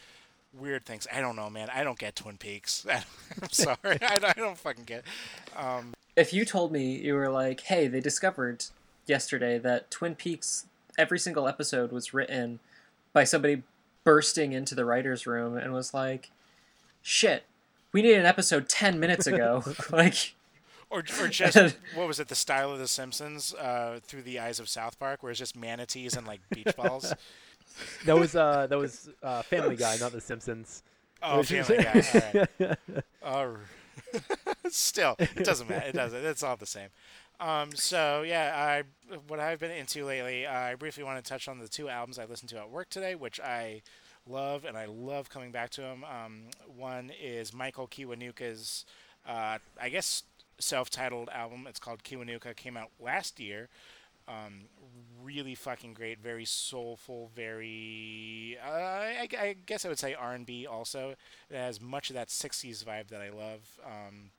weird things. I don't know, man. I don't get Twin Peaks. I'm sorry, I, I don't fucking get. It. Um, If you told me, you were like, hey, they discovered yesterday that Twin Peaks, every single episode was written by somebody bursting into the writer's room and was like, shit, we needed an episode ten minutes ago. like, Or or just, what was it, the style of The Simpsons uh, through the eyes of South Park, where it's just manatees and like beach balls? That was, uh, that was uh, Family Guy, not The Simpsons. Oh, Family Guy, all right. All right. Still, it doesn't matter. It doesn't. It's all the same. Um, so yeah, I what I've been into lately. Uh, I briefly want to touch on the two albums I listened to at work today, which I love, and I love coming back to them. Um, one is Michael Kiwanuka's, uh, I guess, self-titled album. It's called Kiwanuka. Came out last year. Um, really fucking great. Very soulful. Very. Uh, I, I guess I would say R and B. Also, it has much of that sixties vibe that I love. Um,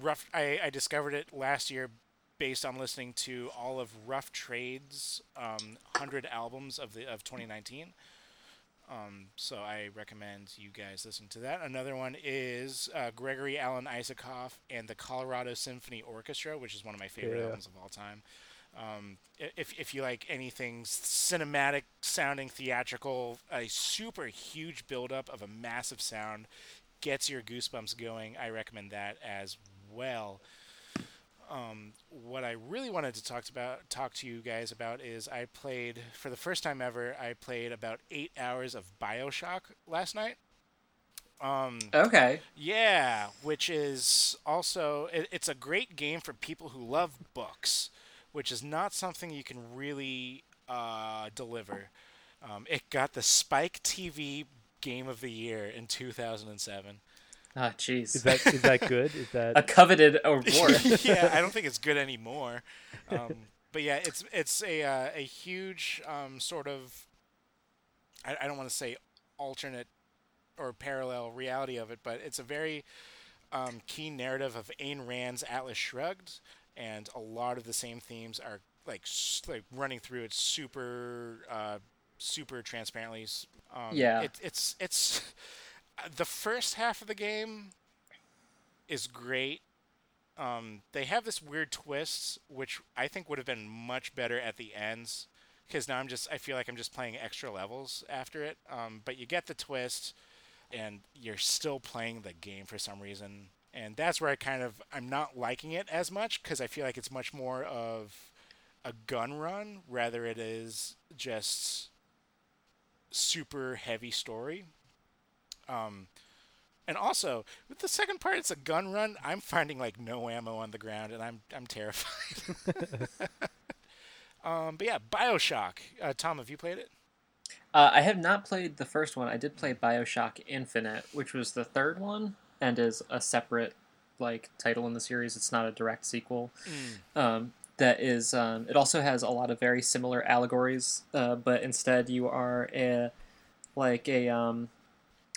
rough. I, I discovered it last year based on listening to all of Rough Trade's um, one hundred albums of the of twenty nineteen. Um, so I recommend you guys listen to that. Another one is uh, Gregory Alan Isaacoff and the Colorado Symphony Orchestra, which is one of my favorite yeah. albums of all time. Um, if if you like anything cinematic sounding, theatrical, a super huge buildup of a massive sound gets your goosebumps going, I recommend that as well. Um, what I really wanted to talk about, talk to you guys about is I played, for the first time ever, I played about eight hours of BioShock last night. Um, okay. Yeah, which is also, it, it's a great game for people who love books, which is not something you can really uh, deliver. Um, it got the Spike T V Game of the Year in two thousand seven. Ah, oh, jeez. Is that is that good? Is that a coveted award? Yeah, I don't think it's good anymore. Um, but yeah, it's it's a uh, a huge um, sort of I, I don't want to say alternate or parallel reality of it, but it's a very um, key narrative of Ayn Rand's Atlas Shrugged, and a lot of the same themes are like like running through it super uh, super transparently. Um, yeah, it, it's it's. The first half of the game is great. Um, they have this weird twist, which I think would have been much better at the ends, because now I'm just I feel like I'm just playing extra levels after it. Um, but you get the twist, and you're still playing the game for some reason, and that's where I kind of I'm not liking it as much, because I feel like it's much more of a gun run rather it is just super heavy story. Um, and also with the second part, it's a gun run. I'm finding like no ammo on the ground, and I'm I'm terrified. um, but yeah, BioShock. Uh, Tom, have you played it? Uh, I have not played the first one. I did play BioShock Infinite, which was the third one, and is a separate like title in the series. It's not a direct sequel. Mm. Um, that is. Um, it also has a lot of very similar allegories, uh, but instead you are a like a um.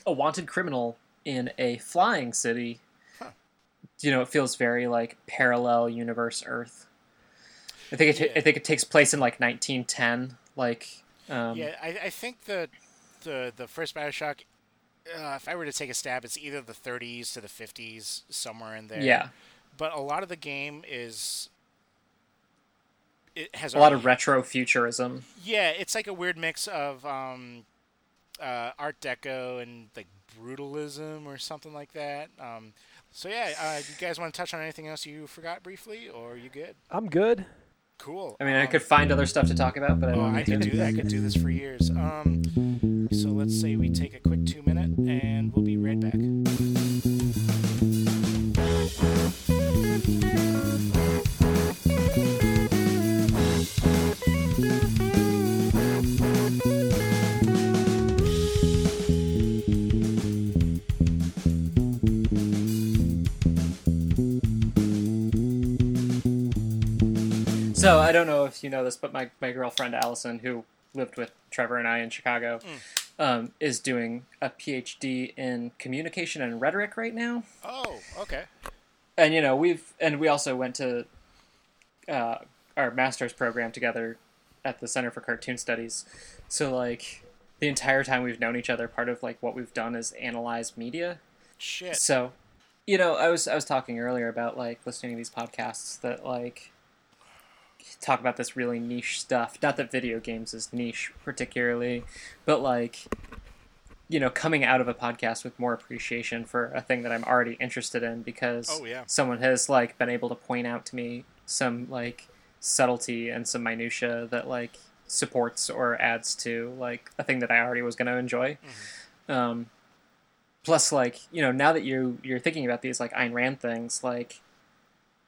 a wanted criminal in a flying city. Huh. You know, it feels very like parallel universe Earth. I think it, yeah. I think it takes place in like nineteen ten. Like, um, yeah, I, I think the, the, the first BioShock, uh, if I were to take a stab, it's either the thirties to the fifties, somewhere in there. Yeah. But a lot of the game is, it has a already, lot of retro futurism. Yeah. It's like a weird mix of, um, Uh, Art Deco and like brutalism or something like that. Um, so yeah, uh, you guys want to touch on anything else you forgot briefly, or are you good? I'm good. Cool. I mean, um, I could find other stuff to talk about, but I don't. Oh, I could do that. I could do this for years. Um, so let's say we take a quick two minute, and we'll be right back. So I don't know if you know this, but my, my girlfriend, Allison, who lived with Trevor and I in Chicago, mm. um, is doing a P H D in communication and rhetoric right now. Oh, okay. And, you know, we've and we also went to uh, our master's program together at the Center for Cartoon Studies. So, like, the entire time we've known each other, part of, like, what we've done is analyze media. Shit. So, you know, I was I was talking earlier about, like, listening to these podcasts that, like, talk about this really niche stuff. Not that video games is niche particularly, but like, you know, coming out of a podcast with more appreciation for a thing that I'm already interested in, because oh, yeah. someone has like been able to point out to me some like subtlety and some minutia that like supports or adds to like a thing that I already was going to enjoy. Mm-hmm. Um, plus like, you know, now that you you're thinking about these like Ayn Rand things, like,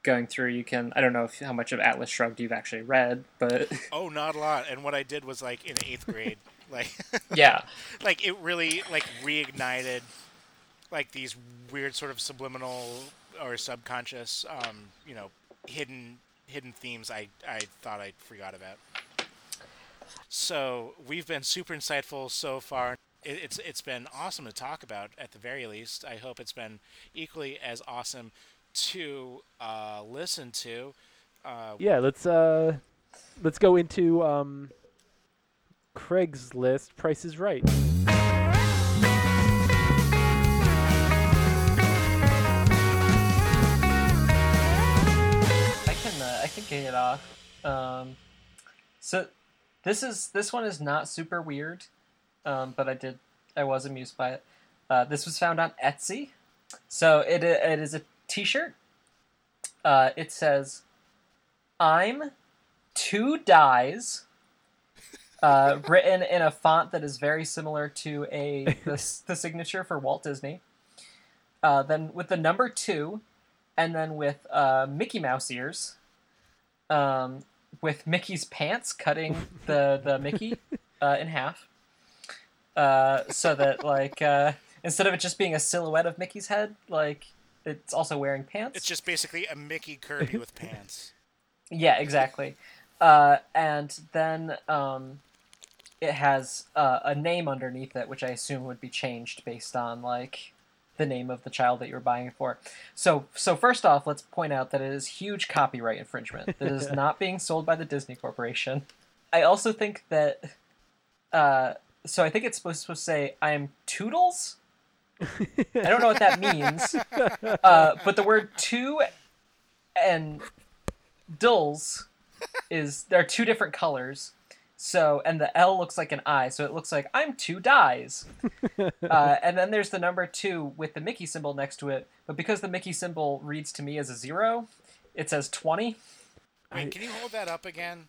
going through, you can, I don't know if, how much of Atlas Shrugged you've actually read, but oh, not a lot. And what I did was like in eighth grade, like yeah, like it really like reignited like these weird sort of subliminal or subconscious, um, you know, hidden hidden themes I I thought I forgot about. So we've been super insightful so far. It, it's it's been awesome to talk about at the very least. I hope it's been equally as awesome to uh, listen to. Uh, yeah, let's uh, let's go into um, Craigslist Price is Right. kick it off. Um, so this is this one is not super weird, um, but I did I was amused by it. Uh, this was found on Etsy, so it it is a T-shirt. Uh, it says, "I'm two dies," uh, written in a font that is very similar to a the, the signature for Walt Disney. Uh, then with the number two, and then with uh, Mickey Mouse ears. Um, with Mickey's pants cutting the, the Mickey uh, in half, uh, so that like uh, instead of it just being a silhouette of Mickey's head, like it's also wearing pants. It's just basically a Mickey Kirby with pants. Yeah, exactly. Uh, and then um, it has uh, a name underneath it, which I assume would be changed based on like the name of the child that you're buying it for. So so first off, let's point out that it is huge copyright infringement. That is not being sold by the Disney Corporation. I also think that... Uh, so I think it's supposed to say, I am Toodles? I don't know what that means. Uh, but the word two and dulls is... There are two different colors. So, and the L looks like an I, so it looks like, I'm two dies. Uh, and then there's the number two with the Mickey symbol next to it. But because the Mickey symbol reads to me as a zero, it says twenty. Wait, can you hold that up again?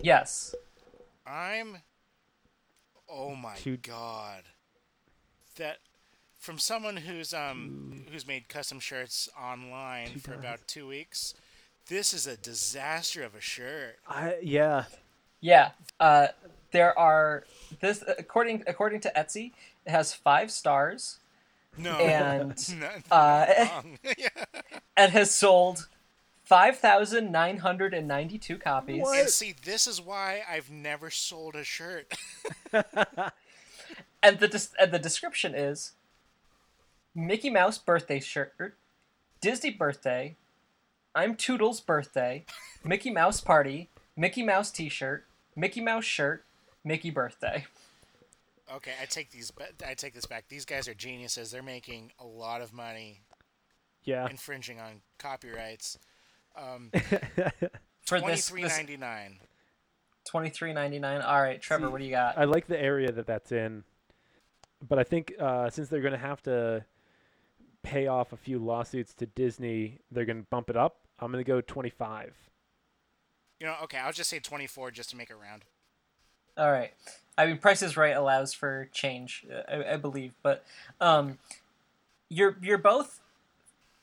Yes. I'm... Oh my two... God. That... From someone who's um who's made custom shirts online two for dies. About two weeks, this is a disaster of a shirt. I Yeah. Yeah, uh, there are this according according to Etsy, it has five stars. No, and uh, yeah. It has sold five thousand nine hundred and ninety-two copies. What? And see, this is why I've never sold a shirt. And the des- and the description is Mickey Mouse birthday shirt, Disney birthday, I'm Toodles birthday, Mickey Mouse party, Mickey Mouse T-shirt. Mickey Mouse shirt, Mickey birthday. Okay, I take these. I take this back. These guys are geniuses. They're making a lot of money. Yeah, infringing on copyrights. Um, For this, twenty-three ninety-nine. twenty-three ninety-nine. All right, Trevor, see, what do you got? I like the area that that's in, but I think uh, since they're going to have to pay off a few lawsuits to Disney, they're going to bump it up. I'm going to go twenty-five. You know, okay, I'll just say twenty-four just to make it round. All right. I mean, Price is Right allows for change, I, I believe. But um, you're you're both,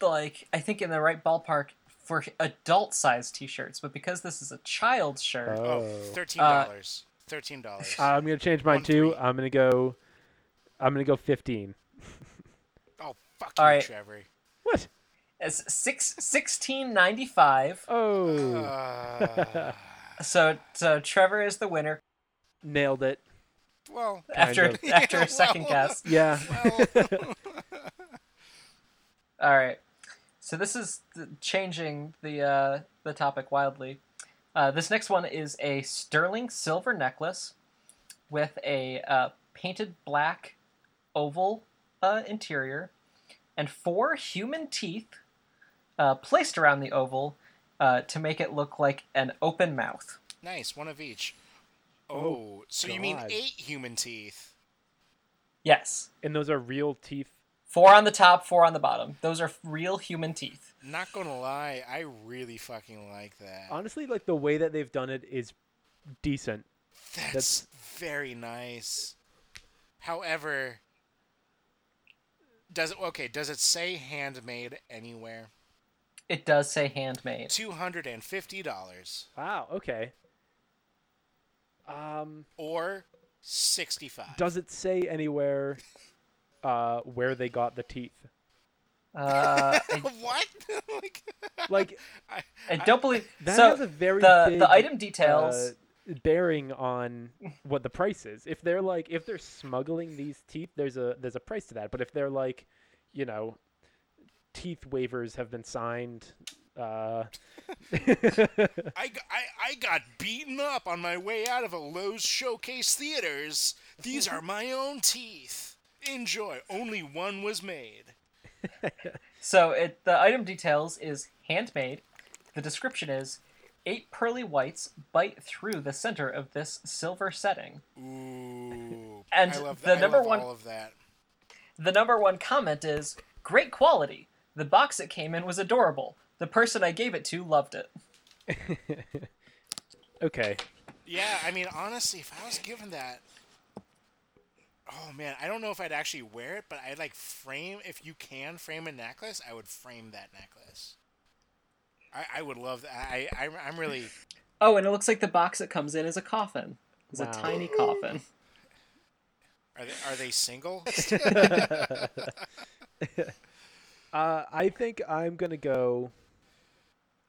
like, I think in the right ballpark for adult-sized T-shirts. But because this is a child's shirt... Oh, thirteen dollars. Uh, thirteen dollars. I'm going to change mine, too. I'm going to go I'm gonna go fifteen dollars. Oh, fuck you, right. Trevor. What? It's six sixteen ninety five. Oh, uh, so so Trevor is the winner. Nailed it. Well, after kind of. after a second well, guess, yeah. Well. All right. So this is the, changing the uh, the topic wildly. Uh, this next one is a sterling silver necklace with a uh, painted black oval uh, interior and four human teeth. Uh, placed around the oval uh, to make it look like an open mouth. Nice, one of each. Oh, oh so God. You mean eight human teeth? Yes. And those are real teeth? Four on the top, four on the bottom. Those are real human teeth. Not gonna lie, I really fucking like that. Honestly, like the way that they've done it is decent. That's, That's... very nice. However, does it okay? Does it say handmade anywhere? It does say handmade. two hundred fifty dollars. Wow, okay. Um, or sixty-five dollars. Does it say anywhere uh, where they got the teeth? Uh, I, what? like, like I, I don't believe... That so has a very the, big... The item details... Uh, bearing on what the price is. If they're like, if they're smuggling these teeth, there's a there's a price to that. But if they're like, you know... teeth waivers have been signed. Uh... I, I, I got beaten up on my way out of a Lowe's Showcase Theaters. These are my own teeth. Enjoy. Only one was made. So it, the item details is handmade. The description is Eight pearly whites bite through the center of this silver setting. Ooh. And I love, the I number love one, all of that. The number one comment is, great quality. The box it came in was adorable. The person I gave it to loved it. Okay. Yeah, I mean, honestly, if I was given that... Oh, man, I don't know if I'd actually wear it, but I'd, like, frame... If you can frame a necklace, I would frame that necklace. I, I would love that. I, I, I'm really... Oh, and it looks like the box it comes in is a coffin. It's wow. a tiny coffin. Are they, are they single? uh, I think I'm going to go...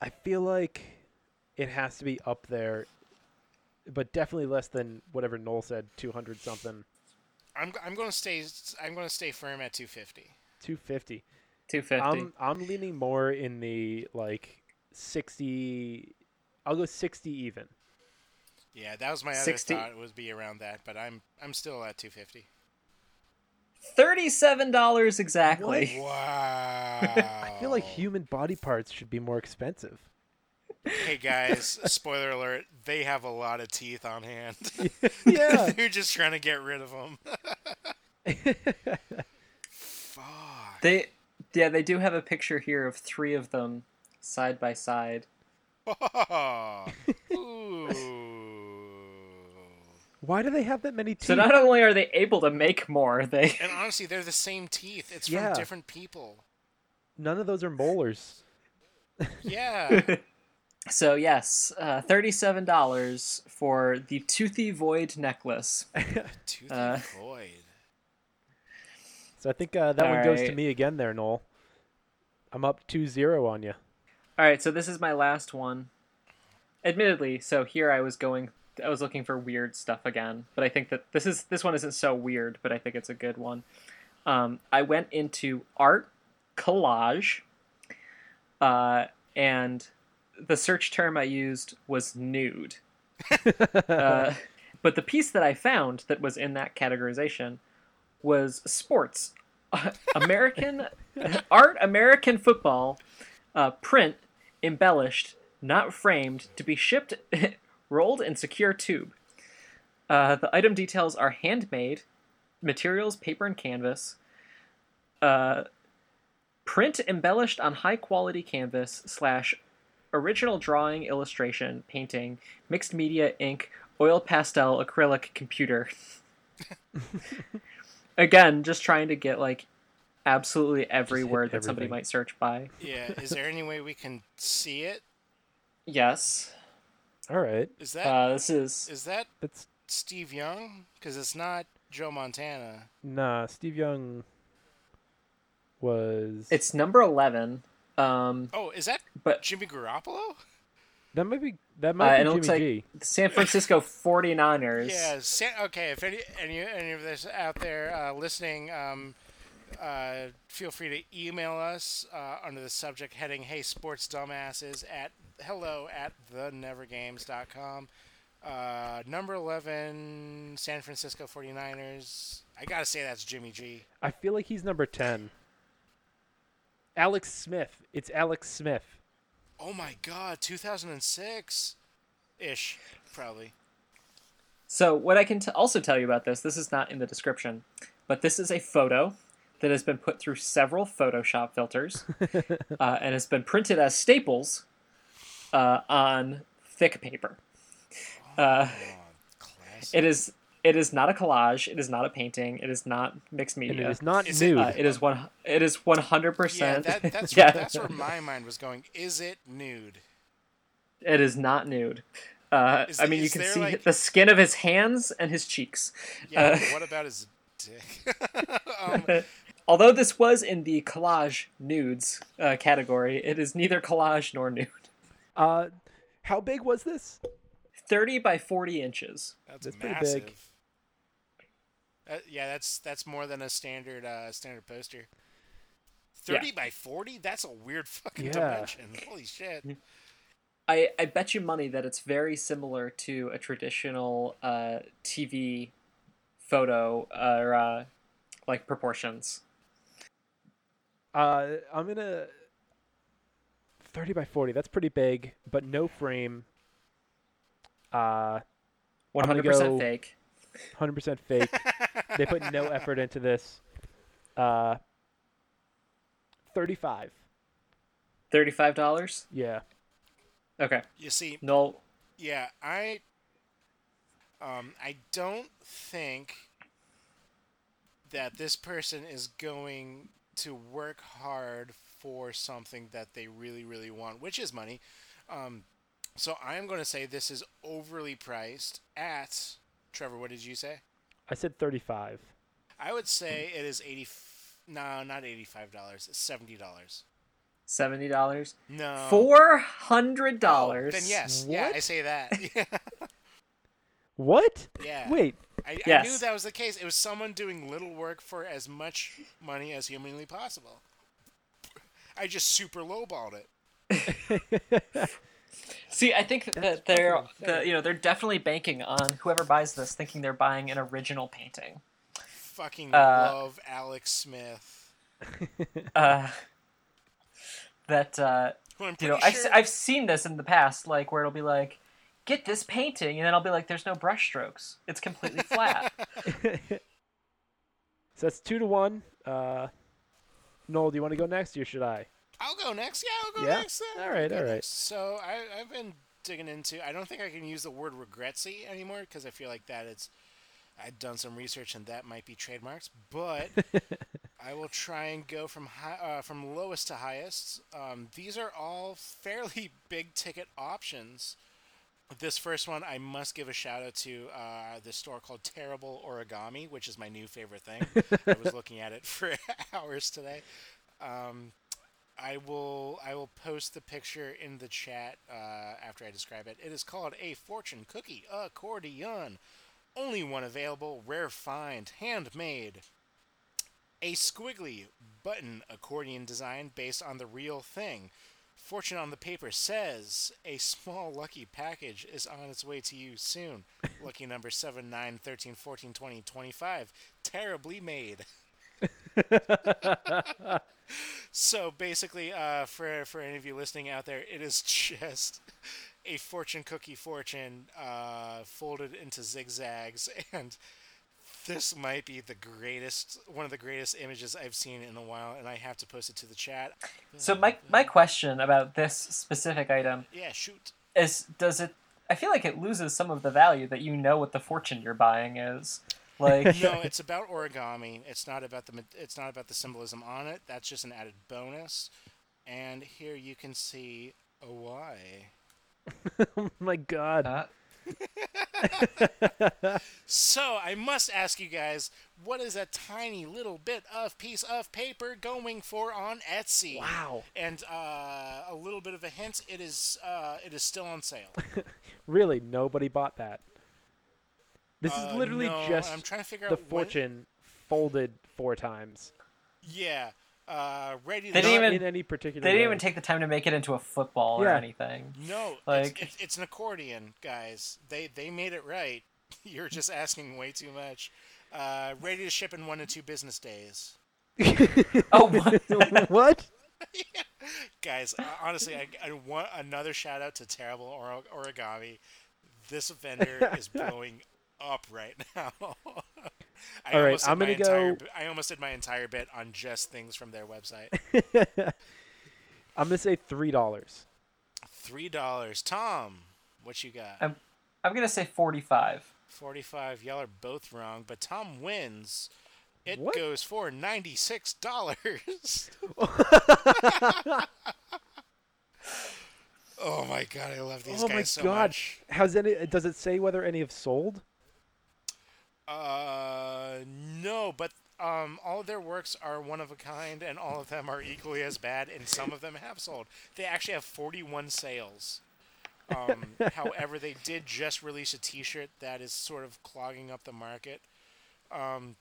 I feel like it has to be up there, but definitely less than whatever Noel said, two hundred something. I'm I'm going to stay I'm going to stay firm at two fifty. two fifty. two fifty. I'm I'm leaning more in the like sixty. I'll go sixty even. Yeah, that was my other sixty. Thought it would be around that, but I'm I'm still at two fifty. thirty-seven dollars exactly. What? Wow. I feel like human body parts should be more expensive. Hey guys, spoiler alert, they have a lot of teeth on hand. Yeah. They're just trying to get rid of them. Fuck. They, yeah, they do have a picture here of three of them side by side. Oh. Ooh. Why do they have that many teeth? So not only are they able to make more, they... And honestly, they're the same teeth. It's yeah. from different people. None of those are molars. Yeah. So, yes, uh, thirty-seven dollars for the Toothy Void necklace. Toothy uh, Void. So I think uh, that all one goes right. to me again there, Noel. I'm up two zero on you. All right, so this is my last one. Admittedly, so here I was going, I was looking for weird stuff again. But I think that this is this one isn't so weird, but I think it's a good one. Um, I went into art, collage, uh, and... The search term I used was nude. uh, but the piece that I found that was in that categorization was sports. Uh, American art, American football, uh, print, embellished, not framed, to be shipped, rolled in secure tube. Uh, the item details are handmade, materials, paper and canvas, uh, print embellished on high quality canvas slash original drawing, illustration, painting, mixed media, ink, oil, pastel, acrylic, computer. Again, just trying to get like absolutely every word that somebody might search by. Yeah, is there any way we can see it? Yes. All right. Is that uh, this is is that it's Steve Young? Because it's not Joe Montana. Nah, Steve Young was. It's number eleven. Um, oh, is that but, Jimmy Garoppolo? That might be that might uh, be Jimmy G. It looks like G. San Francisco forty-niners. Yeah, San, okay, if any any any of this out there uh, listening, um, uh, feel free to email us uh, under the subject heading "Hey Sports Dumbasses" at hello at the never games dot com. Uh, number eleven, San Francisco forty-niners. I gotta say that's Jimmy G. I feel like he's number ten. Alex Smith. It's Alex Smith. Oh my God, two thousand six-ish, probably. So what I can t- also tell you about this, this is not in the description, but this is a photo that has been put through several Photoshop filters uh, and has been printed as staples uh, on thick paper. Oh, uh, classic. It is It is not a collage. It is not a painting. It is not mixed media. And it is not is nude. It, uh, it is one. It is one hundred percent. Yeah, that, that's, yeah. Where, that's where my mind was going. Is it nude? It is not nude. Uh, is, I mean, you can see like... the skin of his hands and his cheeks. Yeah. Uh, what about his dick? um, Although this was in the collage nudes uh, category, it is neither collage nor nude. Uh, how big was this? Thirty by forty inches. That's, that's massive. Pretty big. Uh, yeah, that's that's more than a standard uh, standard poster. Thirty yeah. by forty? That's a weird fucking yeah. dimension. Holy shit! I I bet you money that it's very similar to a traditional uh, T V photo uh, or uh, like proportions. Uh, I'm gonna thirty by forty. That's pretty big, but no frame. Uh, one hundred percent fake. one hundred percent fake. They put no effort into this. Uh, thirty-five. thirty-five dollars? Yeah. Okay. You see. No. Yeah, I. Um, I don't think that this person is going to work hard for something that they really, really want, which is money. Um, so I'm going to say this is overly priced at, Trevor, what did you say? I said thirty-five. I would say it is eighty. No, not eighty-five dollars. It's seventy dollars. Seventy dollars? No. Four hundred dollars. Oh, then yes, what? Yeah, I say that. Yeah. What? Yeah. Wait. I, yes. I knew that was the case. It was someone doing little work for as much money as humanly possible. I just super lowballed it. See, I think that That's they're, the, you know, they're definitely banking on whoever buys this thinking they're buying an original painting. Fucking uh, love Alex Smith. Uh, that uh, well, you know, sure. I've, I've seen this in the past, like where it'll be like, get this painting, and then I'll be like, there's no brush strokes. It's completely flat. So that's two to one. Uh, Noel, do you want to go next, or should I? I'll go next. Yeah, I'll go yeah? next. Then. All right, all right. Next. So I, I've been digging into, I don't think I can use the word regretsy anymore, because I feel like that it's, I've done some research, and that might be trademarks, but I will try and go from high, uh, from lowest to highest. Um, these are all fairly big-ticket options. This first one, I must give a shout out to uh, this store called Terrible Origami, which is my new favorite thing. I was looking at it for hours today. Um, I will I will post the picture in the chat uh, after I describe it. It is called a fortune cookie accordion. Only one available, rare find, handmade. A squiggly button accordion design based on the real thing. Fortune on the paper says a small lucky package is on its way to you soon. Lucky number seven, nine, thirteen, fourteen, twenty, twenty-five. Terribly made. So basically, uh, for for any of you listening out there, it is just a fortune cookie fortune uh, folded into zigzags. And this might be the greatest, one of the greatest images I've seen in a while, and I have to post it to the chat. So my my question about this specific item, yeah, shoot, is does it? I feel like it loses some of the value that you know what the fortune you're buying is. Like, no, it's about origami. It's not about the it's not about the symbolism on it. That's just an added bonus. And here you can see a why. Oh my god. Uh, So I must ask you guys, what is that tiny little bit of piece of paper going for on Etsy? Wow! And uh, a little bit of a hint: it is uh, it is still on sale. Really, nobody bought that. This uh, is literally no, just I'm trying to figure the out fortune when... folded four times. Yeah, uh, ready. They didn't even in any particular. They didn't way. even take the time to make it into a football yeah. or anything. No, like it's, it's, it's an accordion, guys. They they made it right. You're just asking way too much. Uh, ready to ship in one to two business days. Oh, what? What? Yeah. Guys, honestly, I, I want another shout out to Terrible or- Origami. This vendor is blowing up right now. I All right, I'm gonna entire, go. I almost did my entire bit on just things from their website. I'm gonna say three dollars. Three dollars, Tom. What you got? I'm I'm gonna say forty-five. forty-five, y'all are both wrong, but Tom wins. It what? goes for ninety-six dollars. Oh my god, I love these oh guys so god. much. How's any, does it say whether any have sold? Uh, no, but um, all of their works are one of a kind, and all of them are equally as bad, and some of them have sold. They actually have forty-one sales. Um, however, they did just release a T-shirt that is sort of clogging up the market. Um,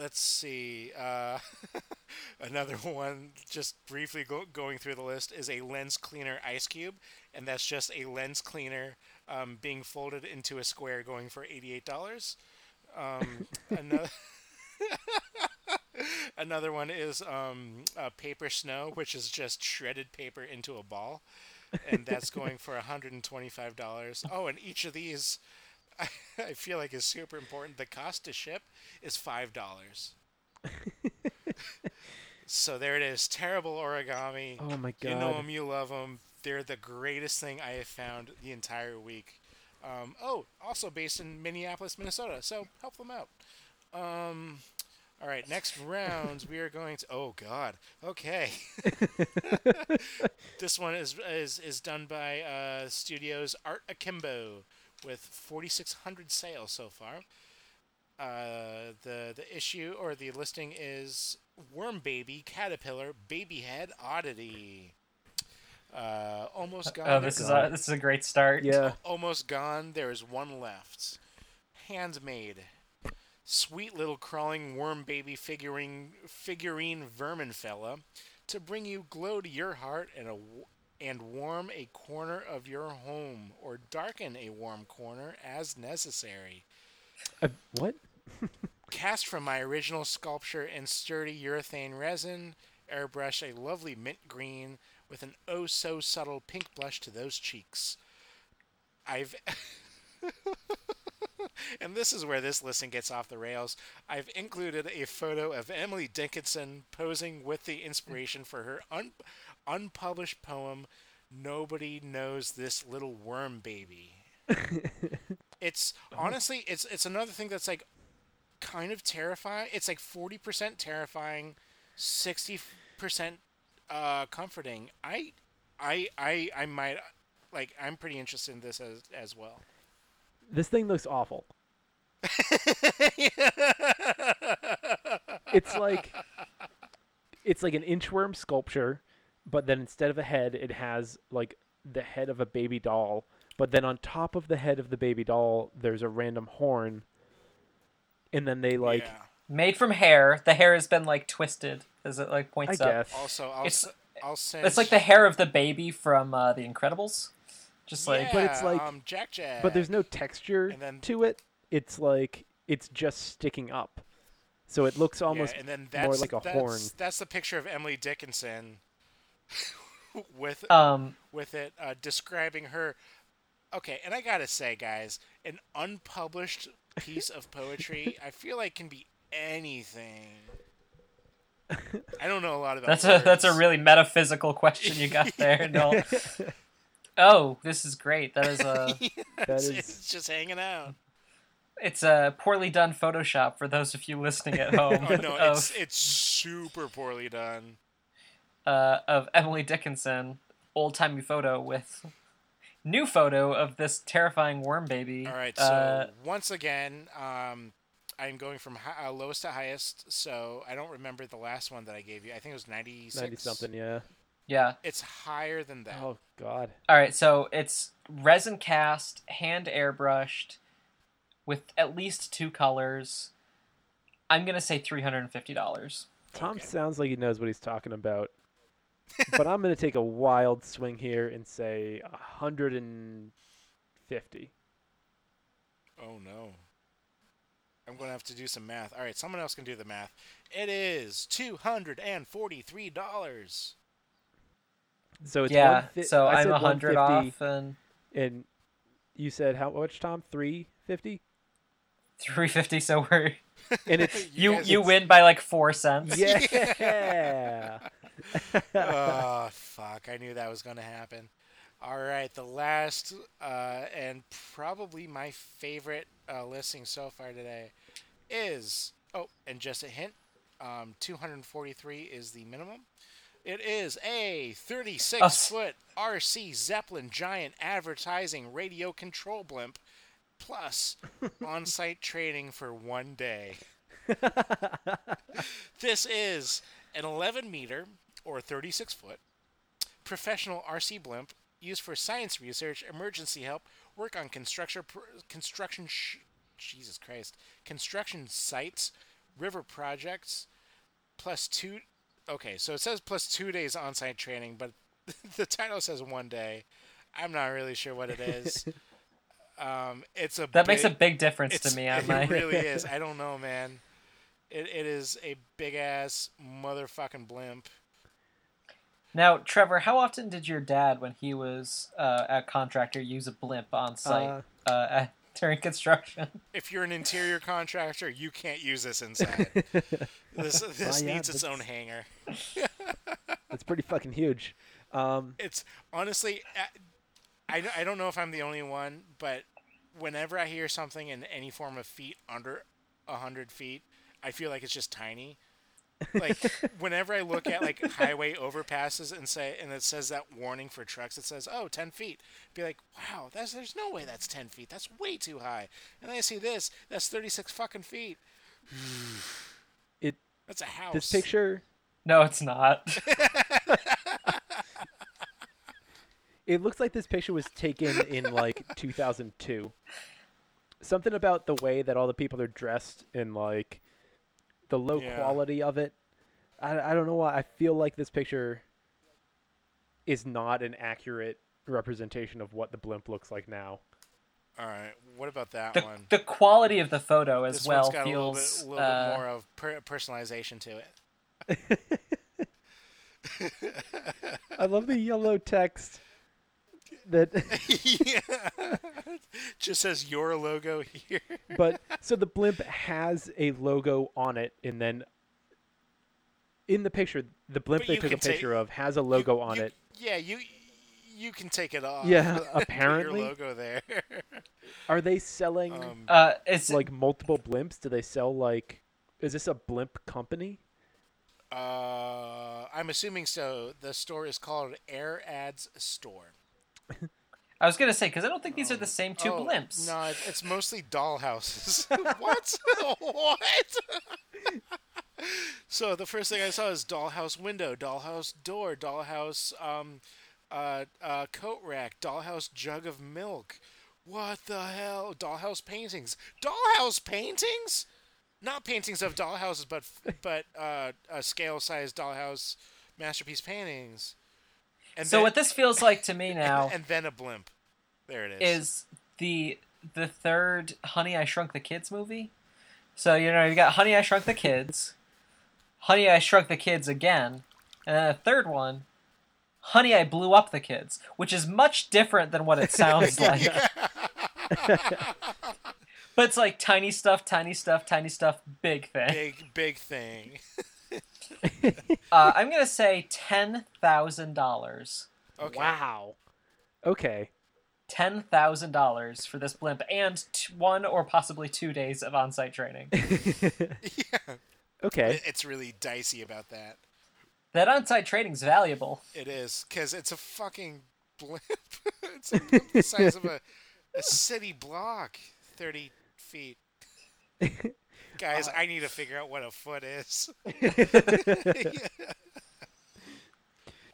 let's see. Uh, another one, just briefly go- going through the list, is a lens cleaner ice cube. And that's just a lens cleaner um, being folded into a square going for eighty-eight dollars. Um, another... Another one is um, uh, paper snow, which is just shredded paper into a ball, and that's going for one hundred twenty-five dollars. Oh, and each of these, I, I feel like is super important. The cost to ship is five dollars. So there it is. Terrible Origami. Oh my god! You know them, you love them. They're the greatest thing I have found the entire week. Um, oh, also based in Minneapolis, Minnesota. So help them out. Um, all right, next round we are going to. Oh god. Okay. This one is is is done by uh, Studios Art Akimbo, with forty-six hundred sales so far. Uh, the the issue or the listing is Worm Baby Caterpillar Baby Head Oddity. Uh, almost gone. Oh, this is a, this is a great start. Yeah. Almost gone. There is one left. Handmade. Sweet little crawling worm baby figuring figurine vermin fella to bring you glow to your heart and a and warm a corner of your home or darken a warm corner as necessary. Uh, what? Cast from my original sculpture in sturdy urethane resin, airbrush a lovely mint green with an oh so subtle pink blush to those cheeks. I've and this is where this listing gets off the rails. I've included a photo of Emily Dickinson posing with the inspiration for her un- unpublished poem, Nobody Knows This Little Worm Baby. It's honestly, it's it's another thing that's like kind of terrifying. It's like forty percent terrifying, sixty percent uh, comforting. I, I, I, I might like. I'm pretty interested in this as as well. This thing looks awful. It's like it's like an inchworm sculpture, but then instead of a head, it has like the head of a baby doll. But then on top of the head of the baby doll, there's a random horn. And then they like yeah. made from hair. The hair has been like twisted as it like points I up. Guess. Also, I'll it's, s- I'll send. It's like the hair of the baby from uh, The Incredibles. Just like, yeah, but it's like, um, Jack Jack. But there's no texture and then, to it. It's like it's just sticking up. So it looks almost yeah, and then that's, more like a that's, horn. That's the picture of Emily Dickinson with um with it uh, describing her. Okay, and I gotta say, guys, an unpublished piece of poetry, I feel like can be anything. I don't know a lot about that's words. A that's a really metaphysical question you got there, Noel. Oh, this is great. That is a yes, that is it's just hanging out. It's a poorly done Photoshop for those of you listening at home. Oh no, of, it's it's super poorly done. Uh, of Emily Dickinson, old timey photo with. New photo of this terrifying worm baby. All right, so uh, once again, um, I'm going from high, uh, lowest to highest, so I don't remember the last one that I gave you. I think it was ninety-six. ninety-something, yeah. Yeah. It's higher than that. Oh, God. All right, so it's resin cast, hand airbrushed, with at least two colors. I'm going to say three hundred fifty dollars. Tom okay. sounds like he knows what he's talking about. But I'm going to take a wild swing here and say one hundred fifty. Oh, no. I'm going to have to do some math. All right, someone else can do the math. It is two hundred forty-three dollars. So it's yeah, one fi- so I I'm one hundred off. And... and you said how much, Tom? three hundred fifty? three hundred fifty, so we're... and it's, you you, guys, you it's... win by like four cents. Yeah! Yeah. Oh fuck, I knew that was going to happen. All right, the last uh, and probably my favorite uh, listing so far today is oh and just a hint um, two hundred forty-three is the minimum. It is a thirty-six foot oh. R C Zeppelin giant advertising radio control blimp plus on-site training for one day. This is an eleven meter or thirty-six foot, professional R C blimp used for science research, emergency help, work on construction construction sh- Jesus Christ construction sites, river projects, plus two. Okay, so it says plus two days on-site training, but the title says one day. I'm not really sure what it is. um, it's a that big, makes a big difference to me. It my... really is. I don't know, man. It It is a big-ass motherfucking blimp. Now, Trevor, how often did your dad, when he was uh, a contractor, use a blimp on site uh, uh, during construction? If you're an interior contractor, you can't use this inside. This this well, yeah, needs its own hangar. It's pretty fucking huge. Um, it's honestly, I, I don't know if I'm the only one, but whenever I hear something in any form of feet under one hundred feet, I feel like it's just tiny. Like whenever I look at like highway overpasses and say, and it says that warning for trucks, it says, oh, ten feet. I'd be like, wow, that's, there's no way that's ten feet. That's way too high. And then I see this, that's thirty-six fucking feet. It. That's a house. This picture. No, it's not. It looks like this picture was taken in like two thousand two. Something about the way that all the people are dressed and like the low yeah. quality of it. I, I don't know why. I feel like this picture is not an accurate representation of what the blimp looks like now. All right. What about that the, one? The quality of the photo as this well one's got feels a little bit, a little uh, bit more of per- personalization to it. I love the yellow text. That yeah. Just says your logo here. But so the blimp has a logo on it, and then in the picture, the blimp but they took a picture take, of has a logo you, on you, it. Yeah, you you can take it off. Yeah, apparently. Your logo there. Are they selling um, uh, it's, like multiple blimps? Do they sell like? Is this a blimp company? Uh, I'm assuming so. The store is called Air Ads Store. I was gonna say because I don't think these um, are the same two oh, blimps. No, it's, it's mostly dollhouses. What? What? So the first thing I saw is dollhouse window, dollhouse door, dollhouse um, uh, uh, coat rack, dollhouse jug of milk. What the hell? Dollhouse paintings. Dollhouse paintings? Not paintings of dollhouses, but but uh, a scale-sized dollhouse masterpiece paintings. And so then, what this feels like to me now, and then a blimp, there it is, is the the third Honey I Shrunk the Kids movie. So you know you got Honey I Shrunk the Kids, Honey I Shrunk the Kids again, and then a third one, Honey I Blew Up the Kids, which is much different than what it sounds like. But it's like tiny stuff, tiny stuff, tiny stuff, big thing, big big thing. uh, I'm gonna say ten thousand dollars. Okay. Wow. Okay. Ten thousand dollars for this blimp and t- one or possibly two days of on-site training. Yeah. Okay. It's really dicey about that. That on-site training's valuable. It is because it's a fucking blimp. It's a blimp the size of a, a city block, thirty feet. Guys, I need to figure out what a foot is. Yeah.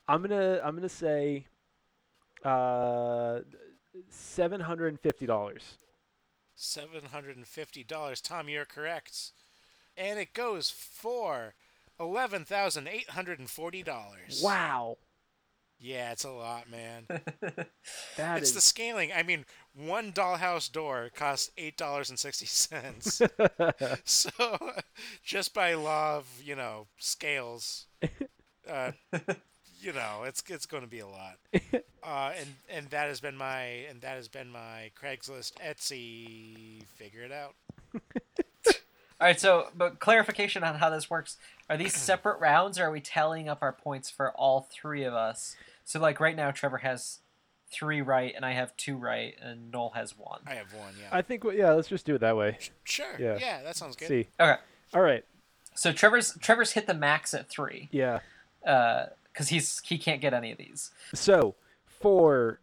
I'm gonna, I'm gonna say, uh, seven hundred and fifty dollars. Seven hundred and fifty dollars. Tom, you're correct, and it goes for eleven thousand eight hundred and forty dollars. Wow. Yeah, it's a lot, man. That it's is... the scaling. I mean, one dollhouse door costs eight dollars and sixty cents. So just by law of, you know, scales, uh, you know, it's it's going to be a lot. Uh, and and that has been my and that has been my Craigslist Etsy figure it out. All right, so but clarification on how this works. Are these separate rounds, or are we tallying up our points for all three of us? So, like, right now, Trevor has three right, and I have two right, and Noel has one. I have one, yeah. I think, yeah, let's just do it that way. Sure, yeah, yeah that sounds good. See. Okay. All right. So, Trevor's Trevor's hit the max at three. Yeah. Because uh, he's he can't get any of these. So, for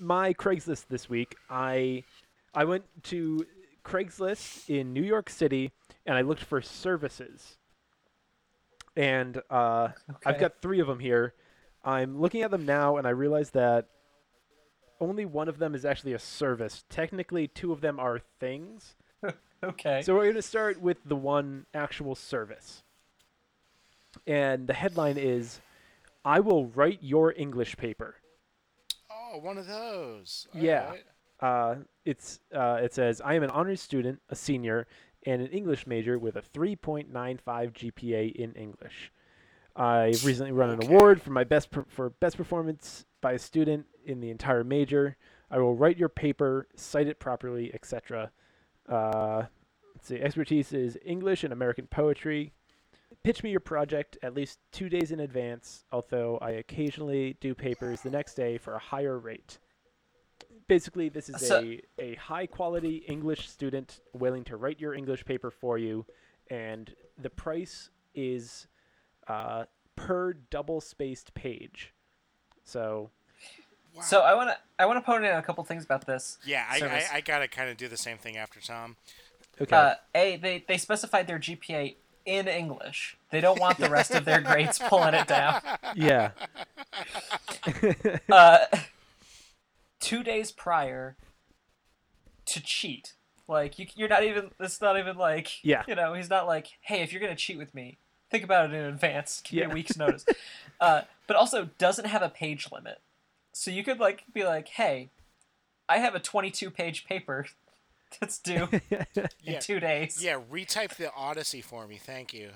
my Craigslist this week, I I went to Craigslist in New York City, and I looked for services. And uh, okay. I've got three of them here. I'm looking at them now, and I realize that only one of them is actually a service. Technically, two of them are things. Okay. So we're going to start with the one actual service. And the headline is, I will write your English paper. Oh, one of those. All yeah. Right. Uh, it's uh, it says, I am an honors student, a senior, and an English major with a three point nine five G P A in English. I recently won an okay. award for my best per- for best performance by a student in the entire major. I will write your paper, cite it properly, et cetera. Uh, let's see. Expertise is English and American poetry. Pitch me your project at least two days in advance, although I occasionally do papers the next day for a higher rate. Basically, this is so, a, a high-quality English student willing to write your English paper for you, and the price is uh, per double-spaced page. So... Wow. So I want to I want to point out a couple things about this. Yeah, I, I, I got to kind of do the same thing after Tom. Okay. Uh, a, they, they specified their G P A in English. They don't want the rest of their grades pulling it down. Yeah. uh, two days prior to cheat. Like, you, you're not even, it's not even like, yeah. you know, he's not like, hey, if you're going to cheat with me, think about it in advance. Give yeah. me a week's notice. uh, but also doesn't have a page limit. So you could like be like, "Hey, I have a twenty-two page paper that's due in yeah. two days. Yeah, retype the Odyssey for me, thank you."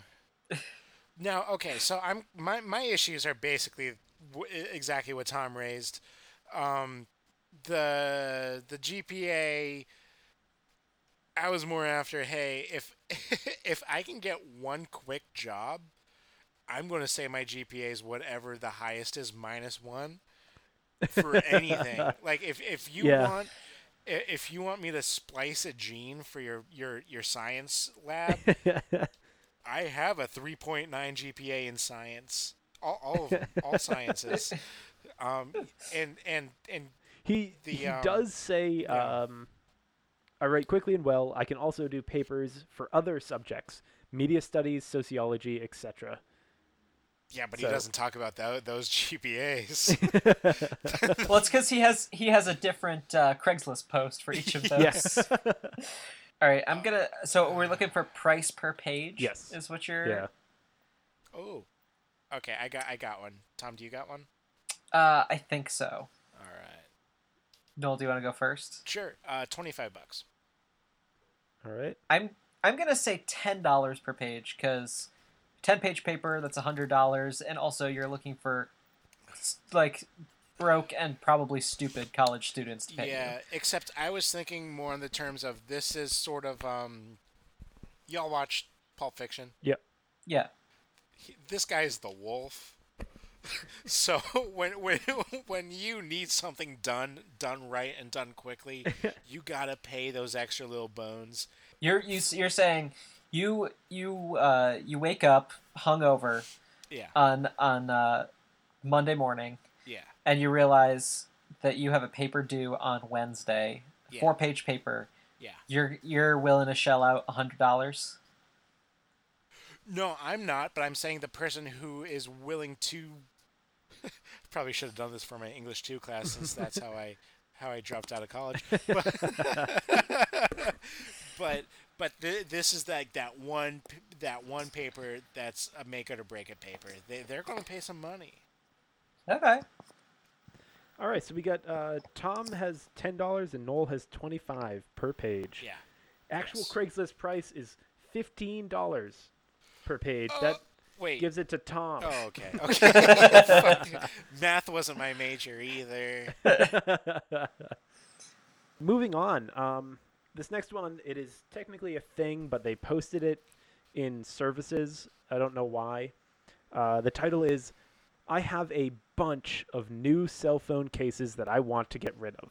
Now, okay, so I'm my my issues are basically w- exactly what Tom raised. Um, the the G P A. I was more after, hey, if if I can get one quick job, I'm going to say my G P A is whatever the highest is minus one. For anything, like if if you yeah. want if you want me to splice a gene for your your your science lab, I have a three point nine G P A in science, all all, of, all sciences, um and and and he the, he um, does say yeah. um I write quickly and well. I can also do papers for other subjects, media studies, sociology, et cetera. Yeah, but so. He doesn't talk about that, those G P As. Well, it's because he has he has a different uh, Craigslist post for each of those. Yes. All right, I'm gonna. So we're looking for price per page. Yes, is what you're. Yeah. Oh, okay. I got I got one. Tom, do you got one? Uh, I think so. All right. Noel, do you want to go first? Sure. Uh, twenty-five bucks. All right. I'm I'm gonna say ten dollars per page because. ten page paper, that's one hundred dollars, and also you're looking for, like, broke and probably stupid college students to pay Yeah, you. Except I was thinking more in the terms of this is sort of, um, y'all watch Pulp Fiction? Yep. Yeah. He, this guy is the wolf. So when when when you need something done, done right and done quickly, you gotta pay those extra little bones. You're, you, you're saying... You you uh, you wake up hungover yeah. on on uh, Monday morning, yeah, and you realize that you have a paper due on Wednesday, yeah. four page paper. Yeah, you're you're willing to shell out a hundred dollars. No, I'm not. But I'm saying the person who is willing to probably should have done this for my English two class since that's how I how I dropped out of college. But. but But th- this is like that one that one paper that's a make it or break it paper. They they're going to pay some money. Okay. All right. So we got uh, Tom has ten dollars and Noel has twenty five per page. Yeah. Actual yes. Craigslist price is fifteen dollars per page. Uh, that wait. gives it to Tom. Oh, okay. Okay. Math wasn't my major either. Moving on. Um. This next one, it is technically a thing, but they posted it in services. I don't know why. Uh, the title is, I have a bunch of new cell phone cases that I want to get rid of.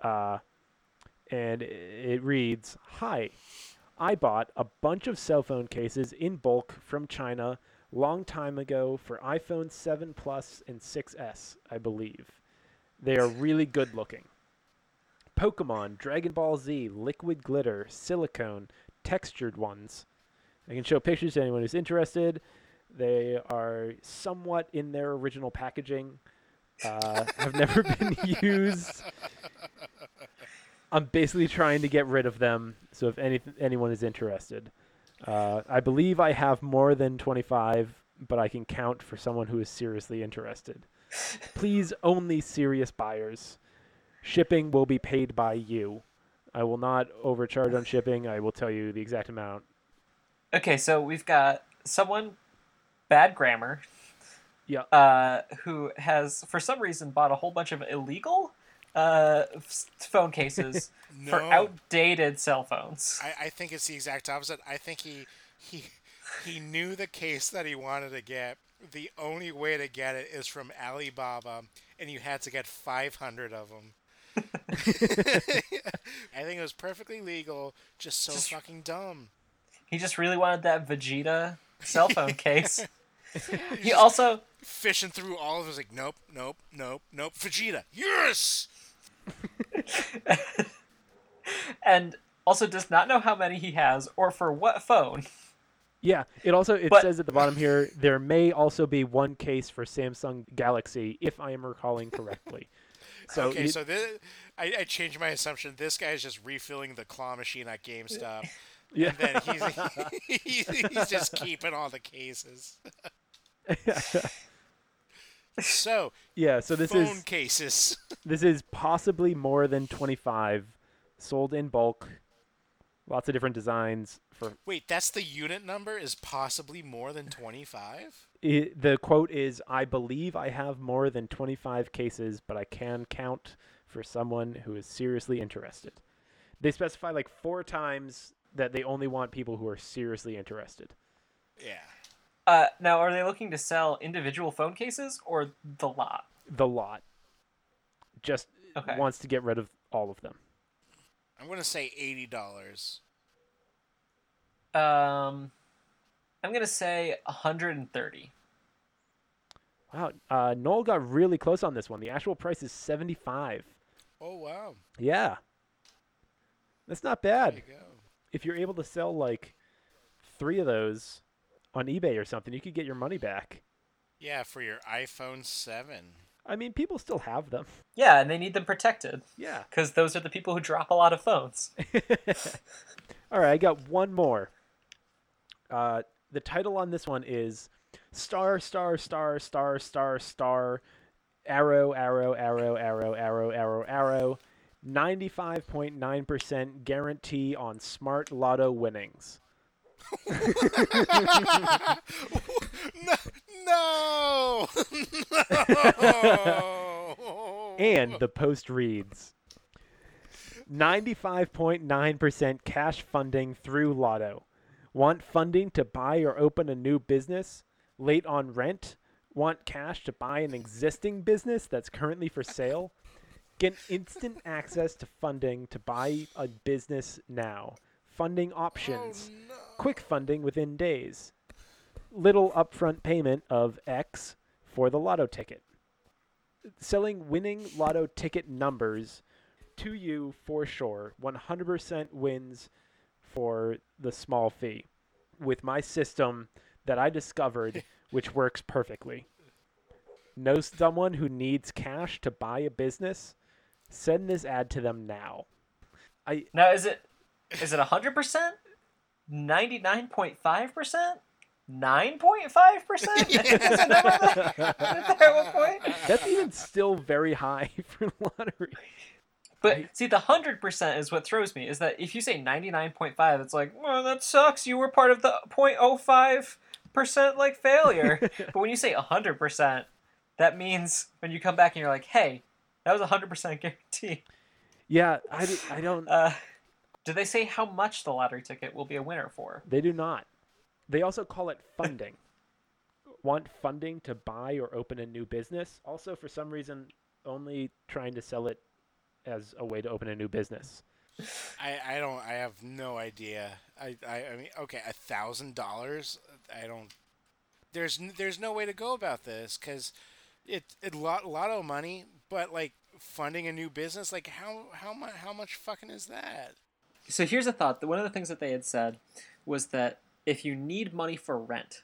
Uh, and it reads, hi, I bought a bunch of cell phone cases in bulk from China long time ago for iPhone seven Plus and six S, I believe. They are really good looking. Pokemon, Dragon Ball Z, liquid glitter, silicone, textured ones. I can show pictures to anyone who's interested. They are somewhat in their original packaging. Uh, have never been used. I'm basically trying to get rid of them. So if any anyone is interested, uh, I believe I have more than twenty-five, but I can count for someone who is seriously interested. Please only serious buyers. Shipping will be paid by you. I will not overcharge on shipping. I will tell you the exact amount. Okay, so we've got someone, bad grammar, yeah, uh, who has, for some reason, bought a whole bunch of illegal uh, phone cases no. for outdated cell phones. I, I think it's the exact opposite. I think he he he knew the case that he wanted to get. The only way to get it is from Alibaba, and you had to get five hundred of them. I think it was perfectly legal, just so just, fucking dumb. He just really wanted that Vegeta cell phone case. He also fishing through all of it, was like, nope, nope, nope, nope. Vegeta, yes. And also does not know how many he has or for what phone. Yeah, it also it but, says at the bottom here there may also be one case for Samsung Galaxy, if I am recalling correctly. So okay, it, so this, I, I changed my assumption. This guy is just refilling the claw machine at GameStop. Yeah. And then he's, he's, he's just keeping all the cases. So, yeah, so this phone is, cases. This is possibly more than twenty-five, sold in bulk, lots of different designs. For Wait, that's the unit number, is possibly more than twenty-five? It, the quote is, I believe I have more than twenty-five cases, but I can count for someone who is seriously interested. They specify like four times that they only want people who are seriously interested. Yeah. Uh, now, are they looking to sell individual phone cases or the lot? The lot. Just okay. wants to get rid of all of them. I'm going to say eighty dollars. Um... I'm going to say one hundred thirty. Wow. Uh, Noel got really close on this one. The actual price is seventy-five. Oh, wow. Yeah. That's not bad. There you go. If you're able to sell like three of those on eBay or something, you could get your money back. Yeah, for your iPhone seven. I mean, people still have them. Yeah, and they need them protected. Yeah. Because those are the people who drop a lot of phones. All right, I got one more. Uh, The title on this one is Star, Star, Star, Star, Star, Star, Arrow, Arrow, Arrow, Arrow, Arrow, Arrow, Arrow, ninety-five point nine percent guarantee on smart lotto winnings. No! No! And the post reads ninety-five point nine percent cash funding through lotto. Want funding to buy or open a new business? Late on rent? Want cash to buy an existing business that's currently for sale? Get instant access to funding to buy a business now. Funding options. Oh, no. Quick funding within days. Little upfront payment of X for the lotto ticket. Selling winning lotto ticket numbers to you for sure. one hundred percent wins for the small fee with my system that I discovered, which works perfectly. Know someone who needs cash to buy a business? Send this ad to them now. I Now, is it is it one hundred percent? ninety-nine point five percent? nine point five percent? Is the number that, at that point? That's even still very high for lottery. But see, the one hundred percent is what throws me, is that if you say ninety-nine point five, it's like, well, that sucks. You were part of the zero point zero five percent like failure. But when you say one hundred percent, that means when you come back and you're like, hey, that was one hundred percent guarantee. Yeah, I, do, I don't. Uh, do they say how much the lottery ticket will be a winner for? They do not. They also call it funding. Want funding to buy or open a new business? Also, for some reason, only trying to sell it as a way to open a new business. I, I don't, I have no idea. I, I, I mean, okay. A thousand dollars. I don't, there's, there's no way to go about this. Cause it, it lot, lotto money, but like funding a new business, like how, how much, how much fucking is that? So here's a thought. One of the things that they had said was that if you need money for rent,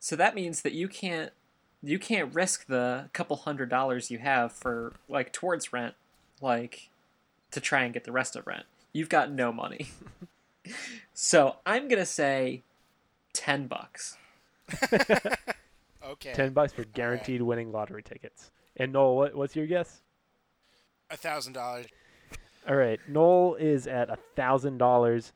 so that means that you can't, you can't risk the couple hundred dollars you have for like towards rent, like to try and get the rest of rent. You've got no money. So I'm gonna say ten bucks. Okay, ten bucks for guaranteed winning lottery tickets. And Noel, what, what's your guess? A thousand dollars. All right. Noel is at one thousand dollars.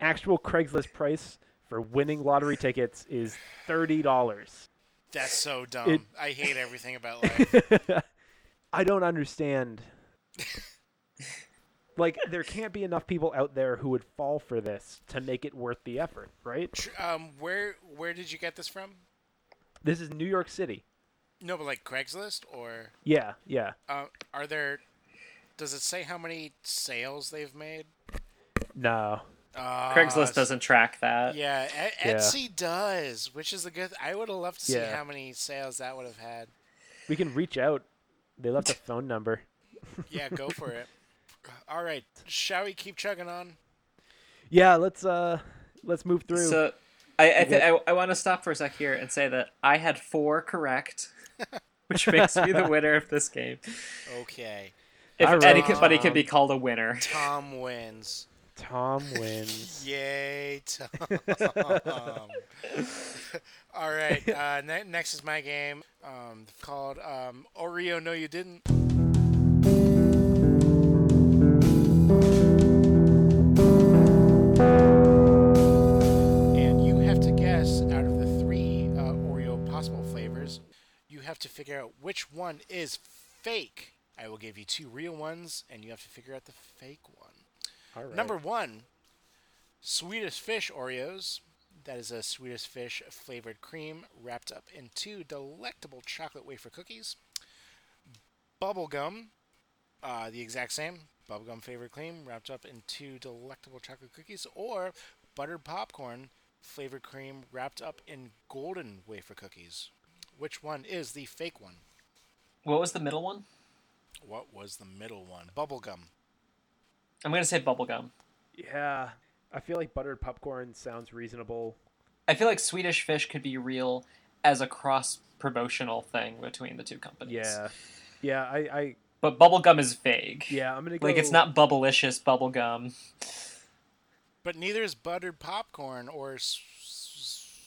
Actual Craigslist price for winning lottery tickets is thirty dollars. That's so dumb. It, I hate everything about life. I don't understand. Like, there can't be enough people out there who would fall for this to make it worth the effort, right? Um, where where did you get this from? This is New York City. No, but like Craigslist or? Yeah, yeah. Uh, are there, does it say how many sales they've made? No. Uh, Craigslist doesn't track that. Yeah, e- Etsy yeah. does, which is a good, I would have loved to see yeah. how many sales that would have had. We can reach out. They left a phone number. Yeah, go for it. All right, shall we keep chugging on? Yeah, let's uh, let's move through. So, I I, th- I, I want to stop for a sec here and say that I had four correct, which makes me the winner of this game. Okay. If right. anybody Tom, can be called a winner, Tom wins. Tom wins. Yay, Tom! All right, uh, ne- next is my game. Um, called um, Oreo No You Didn't. Have to figure out which one is fake. I will give you two real ones, and you have to figure out the fake one. All right. Number one, Swedish Fish Oreos. That is a Swedish Fish flavored cream wrapped up in two delectable chocolate wafer cookies. Bubblegum, uh, the exact same. Bubblegum flavored cream wrapped up in two delectable chocolate cookies. Or buttered popcorn flavored cream wrapped up in golden wafer cookies. Which one is the fake one? What was the middle one? What was the middle one? Bubblegum. I'm going to say bubblegum. Yeah. I feel like buttered popcorn sounds reasonable. I feel like Swedish Fish could be real as a cross-promotional thing between the two companies. Yeah. Yeah, I... I... But bubblegum is vague. Yeah, I'm going to go... Like, it's not bubblicious bubblegum. But neither is buttered popcorn or...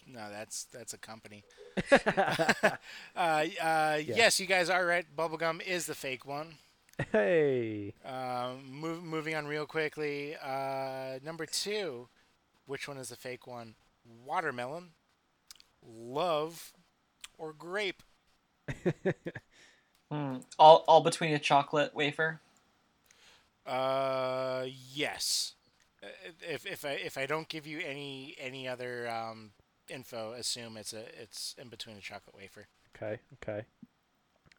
No, that's that's a company. uh, uh, yeah. Yes, you guys are right. Bubblegum is the fake one. Hey. Uh, move, moving on real quickly. Uh, number two, which one is the fake one? Watermelon, love, or grape? mm, all all between a chocolate wafer. Uh, yes. If if I if I don't give you any any other um. info, assume it's a it's in between a chocolate wafer. Okay, okay.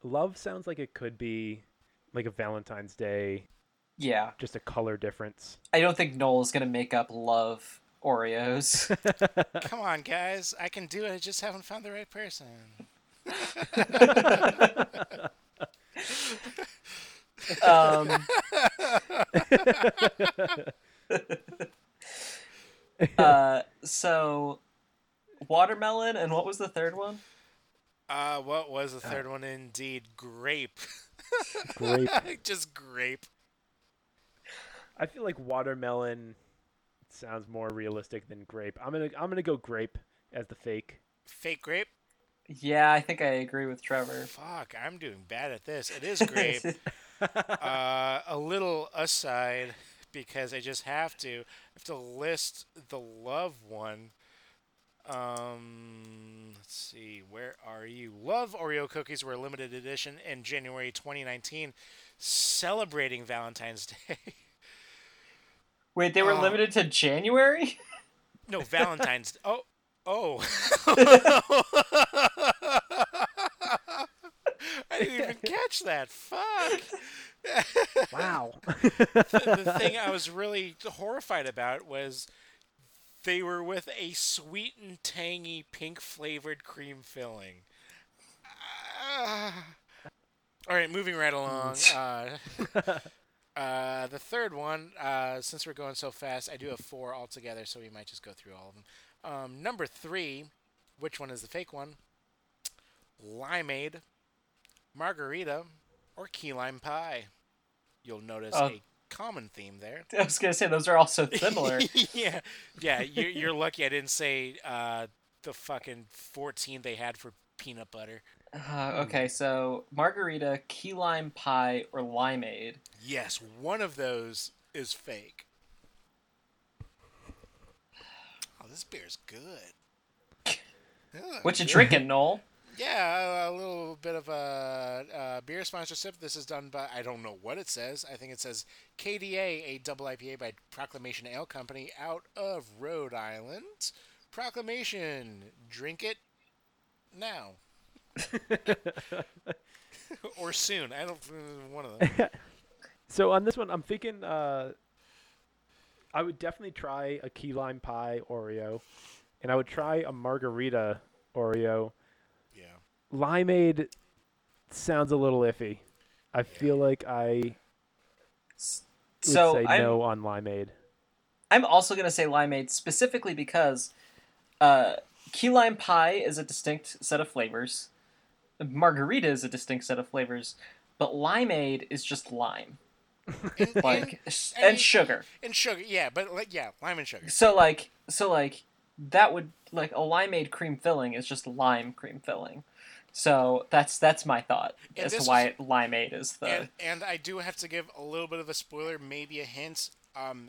Love sounds like it could be like a Valentine's Day. Yeah. Just a color difference. I don't think Noel's gonna make up love Oreos. Come on, guys. I can do it. I just haven't found the right person. um uh so Watermelon, and what was the third one? Uh, what was the third one indeed? Grape. Grape. Just grape. I feel like watermelon sounds more realistic than grape. I'm gonna I'm gonna go grape as the fake. Fake grape? Yeah, I think I agree with Trevor. Fuck, I'm doing bad at this. It is grape. uh, a little aside, because I just have to I have to list the love one. Um, let's see, where are you? Love Oreo cookies were a limited edition in January twenty nineteen, celebrating Valentine's Day. Wait, they were um, limited to January? No, Valentine's. Oh, oh. I didn't even catch that. Fuck. Wow. the, the thing I was really horrified about was... they were with a sweet and tangy pink flavored cream filling. Uh, all right, moving right along. Uh, uh, the third one, uh, since we're going so fast, I do have four altogether, so we might just go through all of them. Um, number three, which one is the fake one? Limeade, margarita, or key lime pie? You'll notice uh. a common theme there. I was gonna say those are all so similar. yeah, yeah. You're, you're lucky I didn't say uh, the fucking fourteen they had for peanut butter. Uh, okay, so margarita, key lime pie, or limeade. Yes, one of those is fake. Oh, this beer's good. Oh, what you drinking, Noel? Yeah, a little bit of a, a beer sponsorship. This is done by, I don't know what it says. I think it says K D A, a double I P A by Proclamation Ale Company out of Rhode Island. Proclamation, drink it now. Or soon. I don't one of them. So on this one, I'm thinking uh, I would definitely try a key lime pie Oreo, and I would try a margarita Oreo. Yeah. Limeade sounds a little iffy. I yeah. feel like I would so say I'm, no on limeade. I'm also going to say limeade specifically because uh, key lime pie is a distinct set of flavors. Margarita is a distinct set of flavors, but limeade is just lime. And, like and, and, and sugar. And sugar, yeah, but like yeah, lime and sugar. So like so like that would like a limeade cream filling is just lime cream filling. So that's that's my thought and as to why was, limeade is the and, and I do have to give a little bit of a spoiler, maybe a hint. Um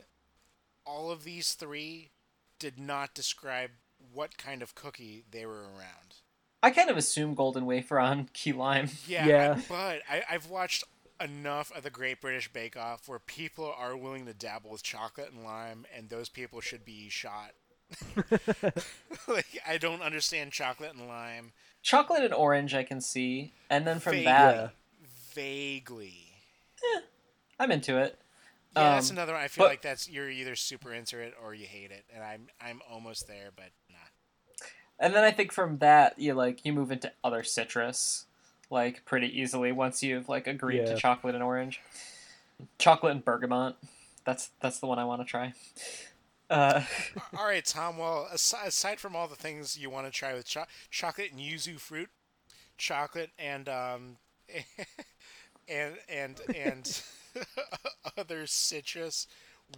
all of these three did not describe what kind of cookie they were around. I kind of assume golden wafer on key lime. Yeah, yeah. but I, I've watched enough of the Great British Bake Off where people are willing to dabble with chocolate and lime, and those people should be shot. Like, I don't understand chocolate and lime. Chocolate and orange I can see, and then from vaguely, that... Vaguely. Eh, I'm into it. Yeah, um, that's another one. I feel but, like that's you're either super into it or you hate it, and I'm I'm almost there, but not. And then I think from that, you like you move into other citrus, like pretty easily once you've like agreed yeah. to chocolate and orange, chocolate and bergamot. That's that's the one I want to try. Uh, all right, Tom. Well, aside, aside from all the things you want to try with cho- chocolate and yuzu fruit, chocolate and um, and and and other citrus,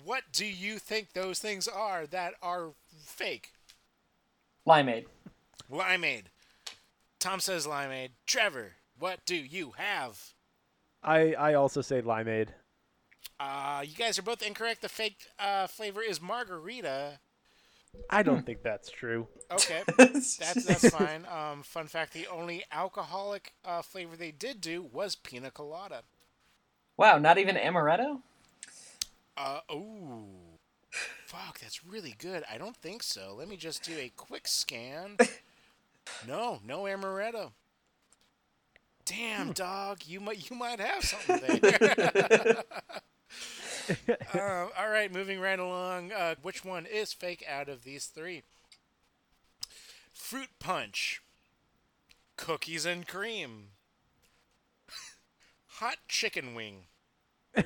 what do you think those things are that are fake? Limeade. Limeade. Tom says limeade. Trevor, what do you have? I I also say limeade. Uh, you guys are both incorrect. The fake uh, flavor is margarita. I don't think that's true. Okay, that's that's fine. Um, fun fact, the only alcoholic uh, flavor they did do was pina colada. Wow, not even amaretto? Uh, ooh. Fuck, that's really good. I don't think so. Let me just do a quick scan. No, no amaretto. Damn, dog. You might you might have something there. um, all right, moving right along. Uh, which one is fake out of these three? Fruit punch. Cookies and cream. Hot chicken wing. Wait.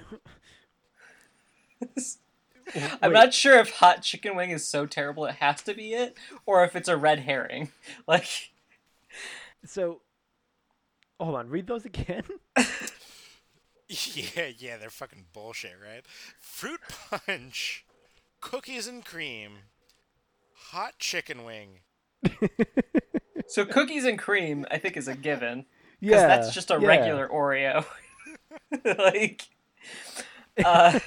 I'm not sure if hot chicken wing is so terrible it has to be it, or if it's a red herring. Like, so, hold on, read those again. yeah, yeah, they're fucking bullshit, right? Fruit punch, cookies and cream, hot chicken wing. So cookies and cream, I think, is a given. Yeah, that's just a yeah. regular Oreo. Like, uh.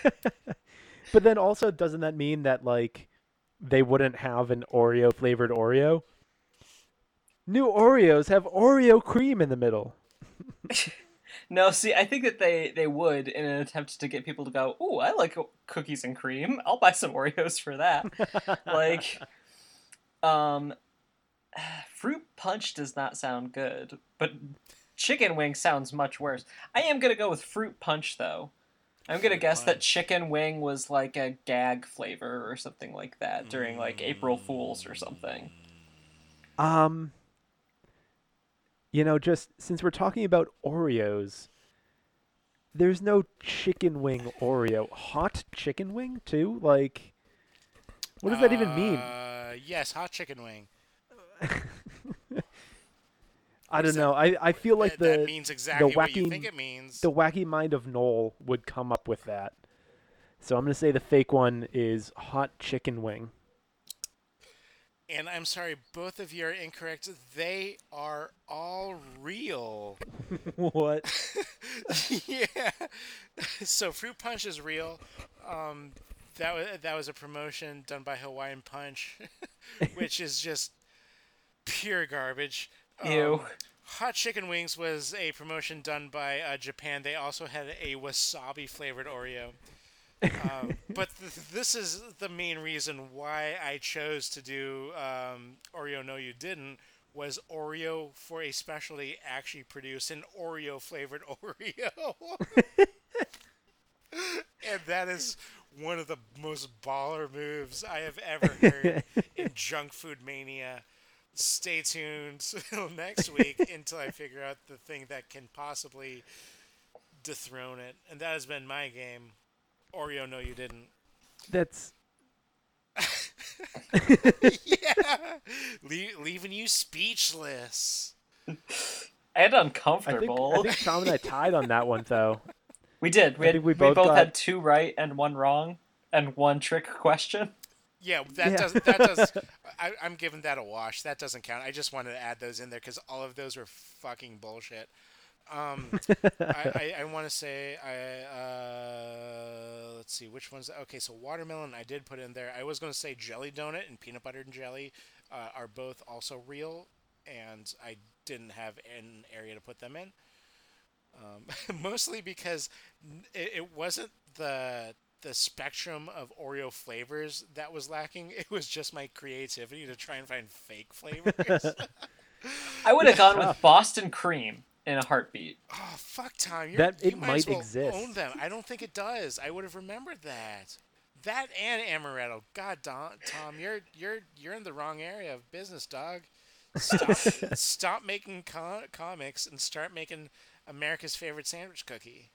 But then also, doesn't that mean that, like, they wouldn't have an Oreo-flavored Oreo? New Oreos have Oreo cream in the middle. No, see, I think that they, they would in an attempt to get people to go, ooh, I like cookies and cream. I'll buy some Oreos for that. Like, um, fruit punch does not sound good, but chicken wing sounds much worse. I am going to go with fruit punch, though. I'm going to guess that chicken wing was like a gag flavor or something like that during like April Fools or something. Um, you know, just since we're talking about Oreos, there's no chicken wing Oreo. Hot chicken wing too? Like, what does uh, that even mean? Yes, hot chicken wing. I don't know. I, I feel like the that means exactly the wacky, what you think it means. The wacky mind of Noel would come up with that. So I'm going to say the fake one is hot chicken wing. And I'm sorry, both of you are incorrect. They are all real. What? Yeah. So Fruit Punch is real. Um, that was that was a promotion done by Hawaiian Punch, which is just pure garbage. Ew. Um, Hot Chicken Wings was a promotion done by uh, Japan. They also had a wasabi flavored Oreo. um, but th- this is the main reason why I chose to do um, Oreo No You Didn't, was Oreo for a Specialty actually produced an Oreo-flavored Oreo. And that is one of the most baller moves I have ever heard in Junk Food Mania. Stay tuned till next week until I figure out the thing that can possibly dethrone it. And that has been my game. Oreo, no, you didn't. That's... yeah! Le- leaving you speechless. And uncomfortable. I think, I think Tom and I tied on that one, though. We did. We, had, we both, we both got... had two right and one wrong and one trick question. Yeah, that yeah. does... That does I, I'm giving that a wash. That doesn't count. I just wanted to add those in there because all of those were fucking bullshit. Um, I, I, I want to say I uh, let's see which ones. Okay, so watermelon I did put in there. I was going to say jelly donut and peanut butter and jelly uh, are both also real, and I didn't have an area to put them in. Um, mostly because it, it wasn't the the spectrum of Oreo flavors that was lacking. It was just my creativity to try and find fake flavors. I would have gone with Boston cream. In a heartbeat. Oh, fuck, Tom. You're, that, it you might, might as well exist. Own them. I don't think it does. I would have remembered that. That and amaretto. God, Don, Tom, you're you're you're in the wrong area of business, dog. Stop, stop making com- comics and start making America's favorite sandwich cookie.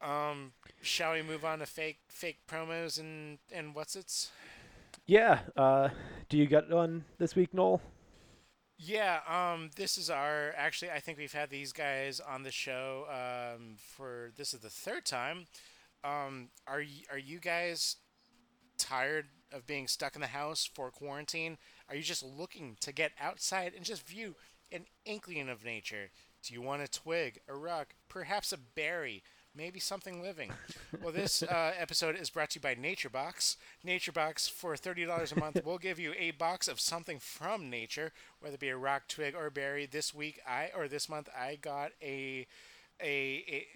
um, shall we move on to fake fake promos and and what's its? Yeah. Uh, do you got one this week, Noel? Yeah, um, this is our, actually, I think we've had these guys on the show um, for, this is the third time. Um, are, are you guys tired of being stuck in the house for quarantine? Are you just looking to get outside and just view an inkling of nature? Do you want a twig, a rock, perhaps a berry, maybe something living? Well, this uh, episode is brought to you by Nature Box. Nature Box, for thirty dollars a month, will give you a box of something from nature, whether it be a rock, twig, or berry. This week, I or this month, I got a a, a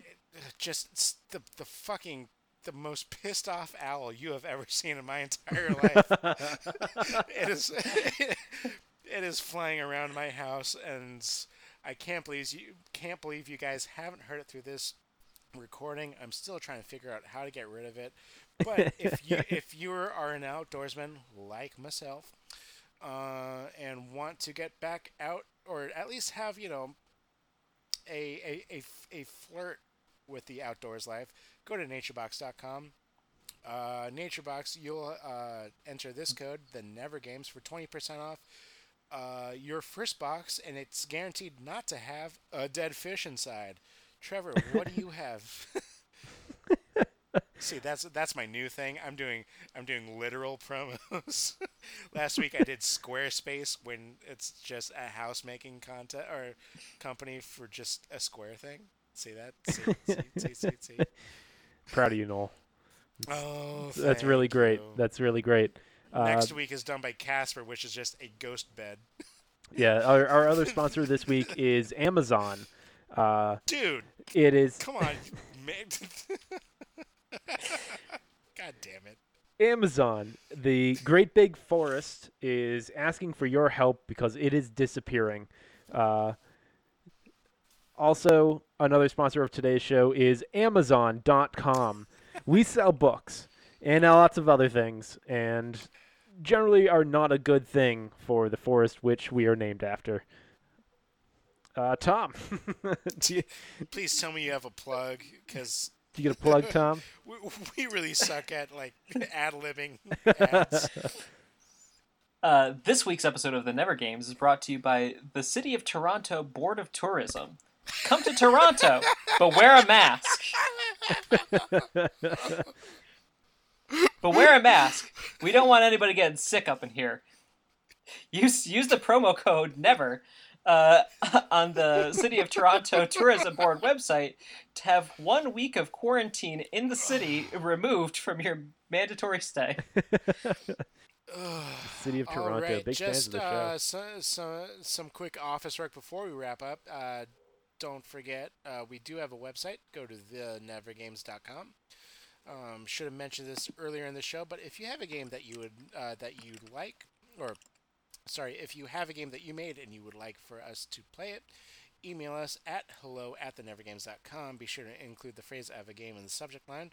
just the the fucking the most pissed off owl you have ever seen in my entire life. It is it, it is flying around my house, and I can't believe you can't believe you guys haven't heard it through this recording. I'm still trying to figure out how to get rid of it, but if you if you are an outdoorsman like myself uh and want to get back out, or at least have, you know, a a a, a flirt with the outdoors life, go to nature box dot com. uh Naturebox, you'll uh enter this code, the Never Games, for twenty percent off uh your first box, and it's guaranteed not to have a dead fish inside. Trevor, what do you have? See, that's that's my new thing. I'm doing I'm doing literal promos. Last week I did Squarespace, when it's just a house making content or company for just a square thing. See that? See, see, see, see, see. Proud of you, Noel. Oh, that's really great. You. That's really great. Next uh, week is done by Casper, which is just a ghost bed. Yeah, our our other sponsor this week is Amazon. Uh, Dude, it is. Come on, man. God damn it! Amazon, the Great Big Forest, is asking for your help because it is disappearing. Uh, also, another sponsor of today's show is Amazon dot com. We sell books and lots of other things, and generally are not a good thing for the forest which we are named after. Uh, Tom, you... please tell me you have a plug, because you get a plug, Tom. we, we really suck at like ad-libbing ads. Uh, this week's episode of The Never Games is brought to you by the City of Toronto Board of Tourism. Come to Toronto, but wear a mask. But wear a mask. We don't want anybody getting sick up in here. Use use the promo code NEVER uh, on the City of Toronto Tourism Board website to have one week of quarantine in the city removed from your mandatory stay. City of Toronto. All right, big just fans of the show. Uh, so, so, some quick office work before we wrap up. Uh, don't forget, uh, we do have a website. Go to the never games dot com. Um, should have mentioned this earlier in the show, but if you have a game that you would uh, that you'd like, or sorry, if you have a game that you made and you would like for us to play it, email us at hello at the never games dot com. Be sure to include the phrase "I have a game" in the subject line.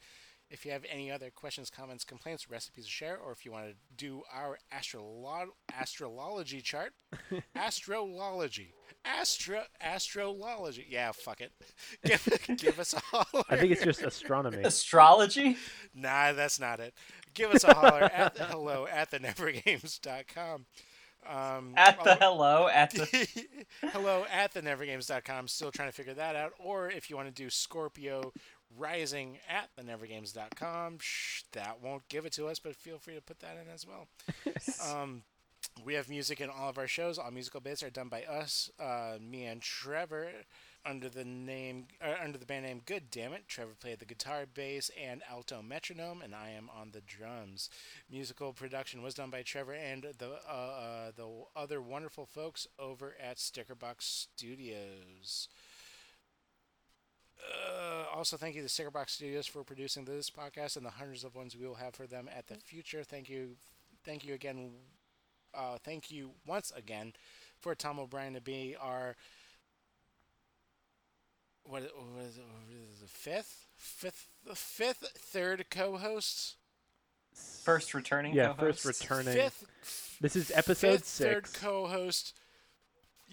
If you have any other questions, comments, complaints, recipes to share, or if you want to do our astrolo- astrology chart, astrology, astro, astrology, yeah, fuck it, give, give us a holler. I think it's just astronomy. Astrology? Nah, that's not it. Give us a holler at the hello at the never games dot com. Um, at the hello at the hello at the never games dot com. Still trying to figure that out. Or if you want to do Scorpio Rising at the never games dot com. Shh, that won't give it to us, but feel free to put that in as well. um, we have music in all of our shows. All musical bits are done by us, uh, me and Trevor, under the name uh, under the band name Good Damn It. Trevor played the guitar, bass, and alto metronome, and I am on the drums. Musical production was done by Trevor and the uh, uh, the other wonderful folks over at Stickerbox Studios. Uh, also, thank you to Stickerbox Studios for producing this podcast and the hundreds of ones we will have for them at the future. Thank you, thank you again, uh, thank you once again for Tom O'Brien to be our what was the fifth, fifth, fifth, third co-host, first returning, yeah, co-host. first returning. Fifth, this is episode fifth, six. Third co-host.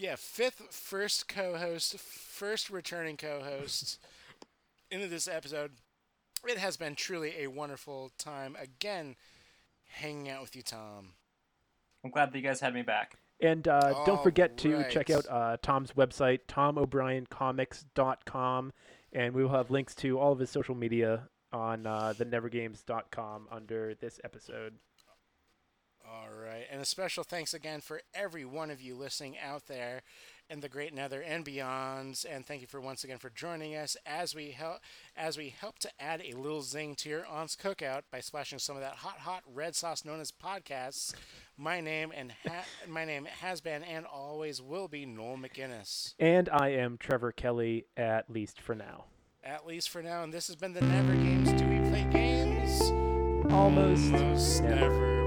Yeah, fifth, first co-host, first returning co-host into this episode. It has been truly a wonderful time, again, hanging out with you, Tom. I'm glad that you guys had me back. And uh, don't forget right. to check out uh, Tom's website, tom o'brien comics dot com, and we will have links to all of his social media on uh, the never games dot com under this episode. All right, and a special thanks again for every one of you listening out there in the Great Nether and beyonds, and thank you for once again for joining us as we help as we help to add a little zing to your aunt's cookout by splashing some of that hot, hot red sauce known as podcasts. My name and ha- my name has been and always will be Noel McInnes, and I am Trevor Kelly. At least for now. At least for now, and this has been the Never Games. Do we play games? Almost, Almost never. never.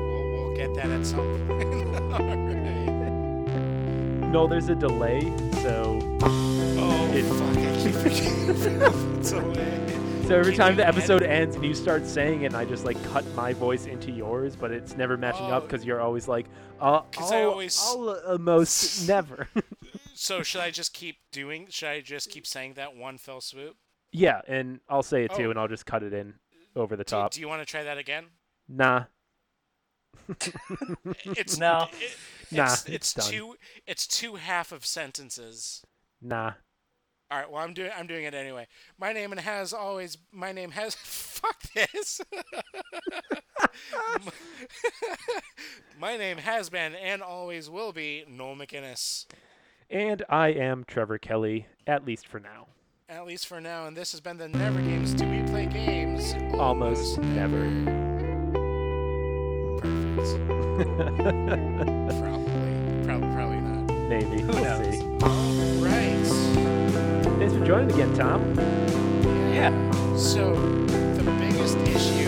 Get that at some point. Right. No, there's a delay, so. Oh, it, fuck. I keep forgetting. Delay. So every time the episode ends and you start saying it, and I just like cut my voice into yours, but it's never matching oh, up because you're always like, uh, I'll, I always... I'll almost never. So should I just keep doing, should I just keep saying that one fell swoop? Yeah, and I'll say it oh. too, and I'll just cut it in over the top. Do, do you want to try that again? Nah. it's no it, it's, nah, it's, it's done. two it's two half of sentences. Nah. All right, well I'm doing I'm doing it anyway. My name and has always my name has fuck this. my, my name has been and always will be Noel McInnes. And I am Trevor Kelly, at least for now. At least for now, and this has been the Never Games. Do we play games? Almost, almost never. never. probably, probably, probably not. Maybe. Who knows? We'll see. All right. Thanks for joining again, Tom. Yeah. So the biggest issue.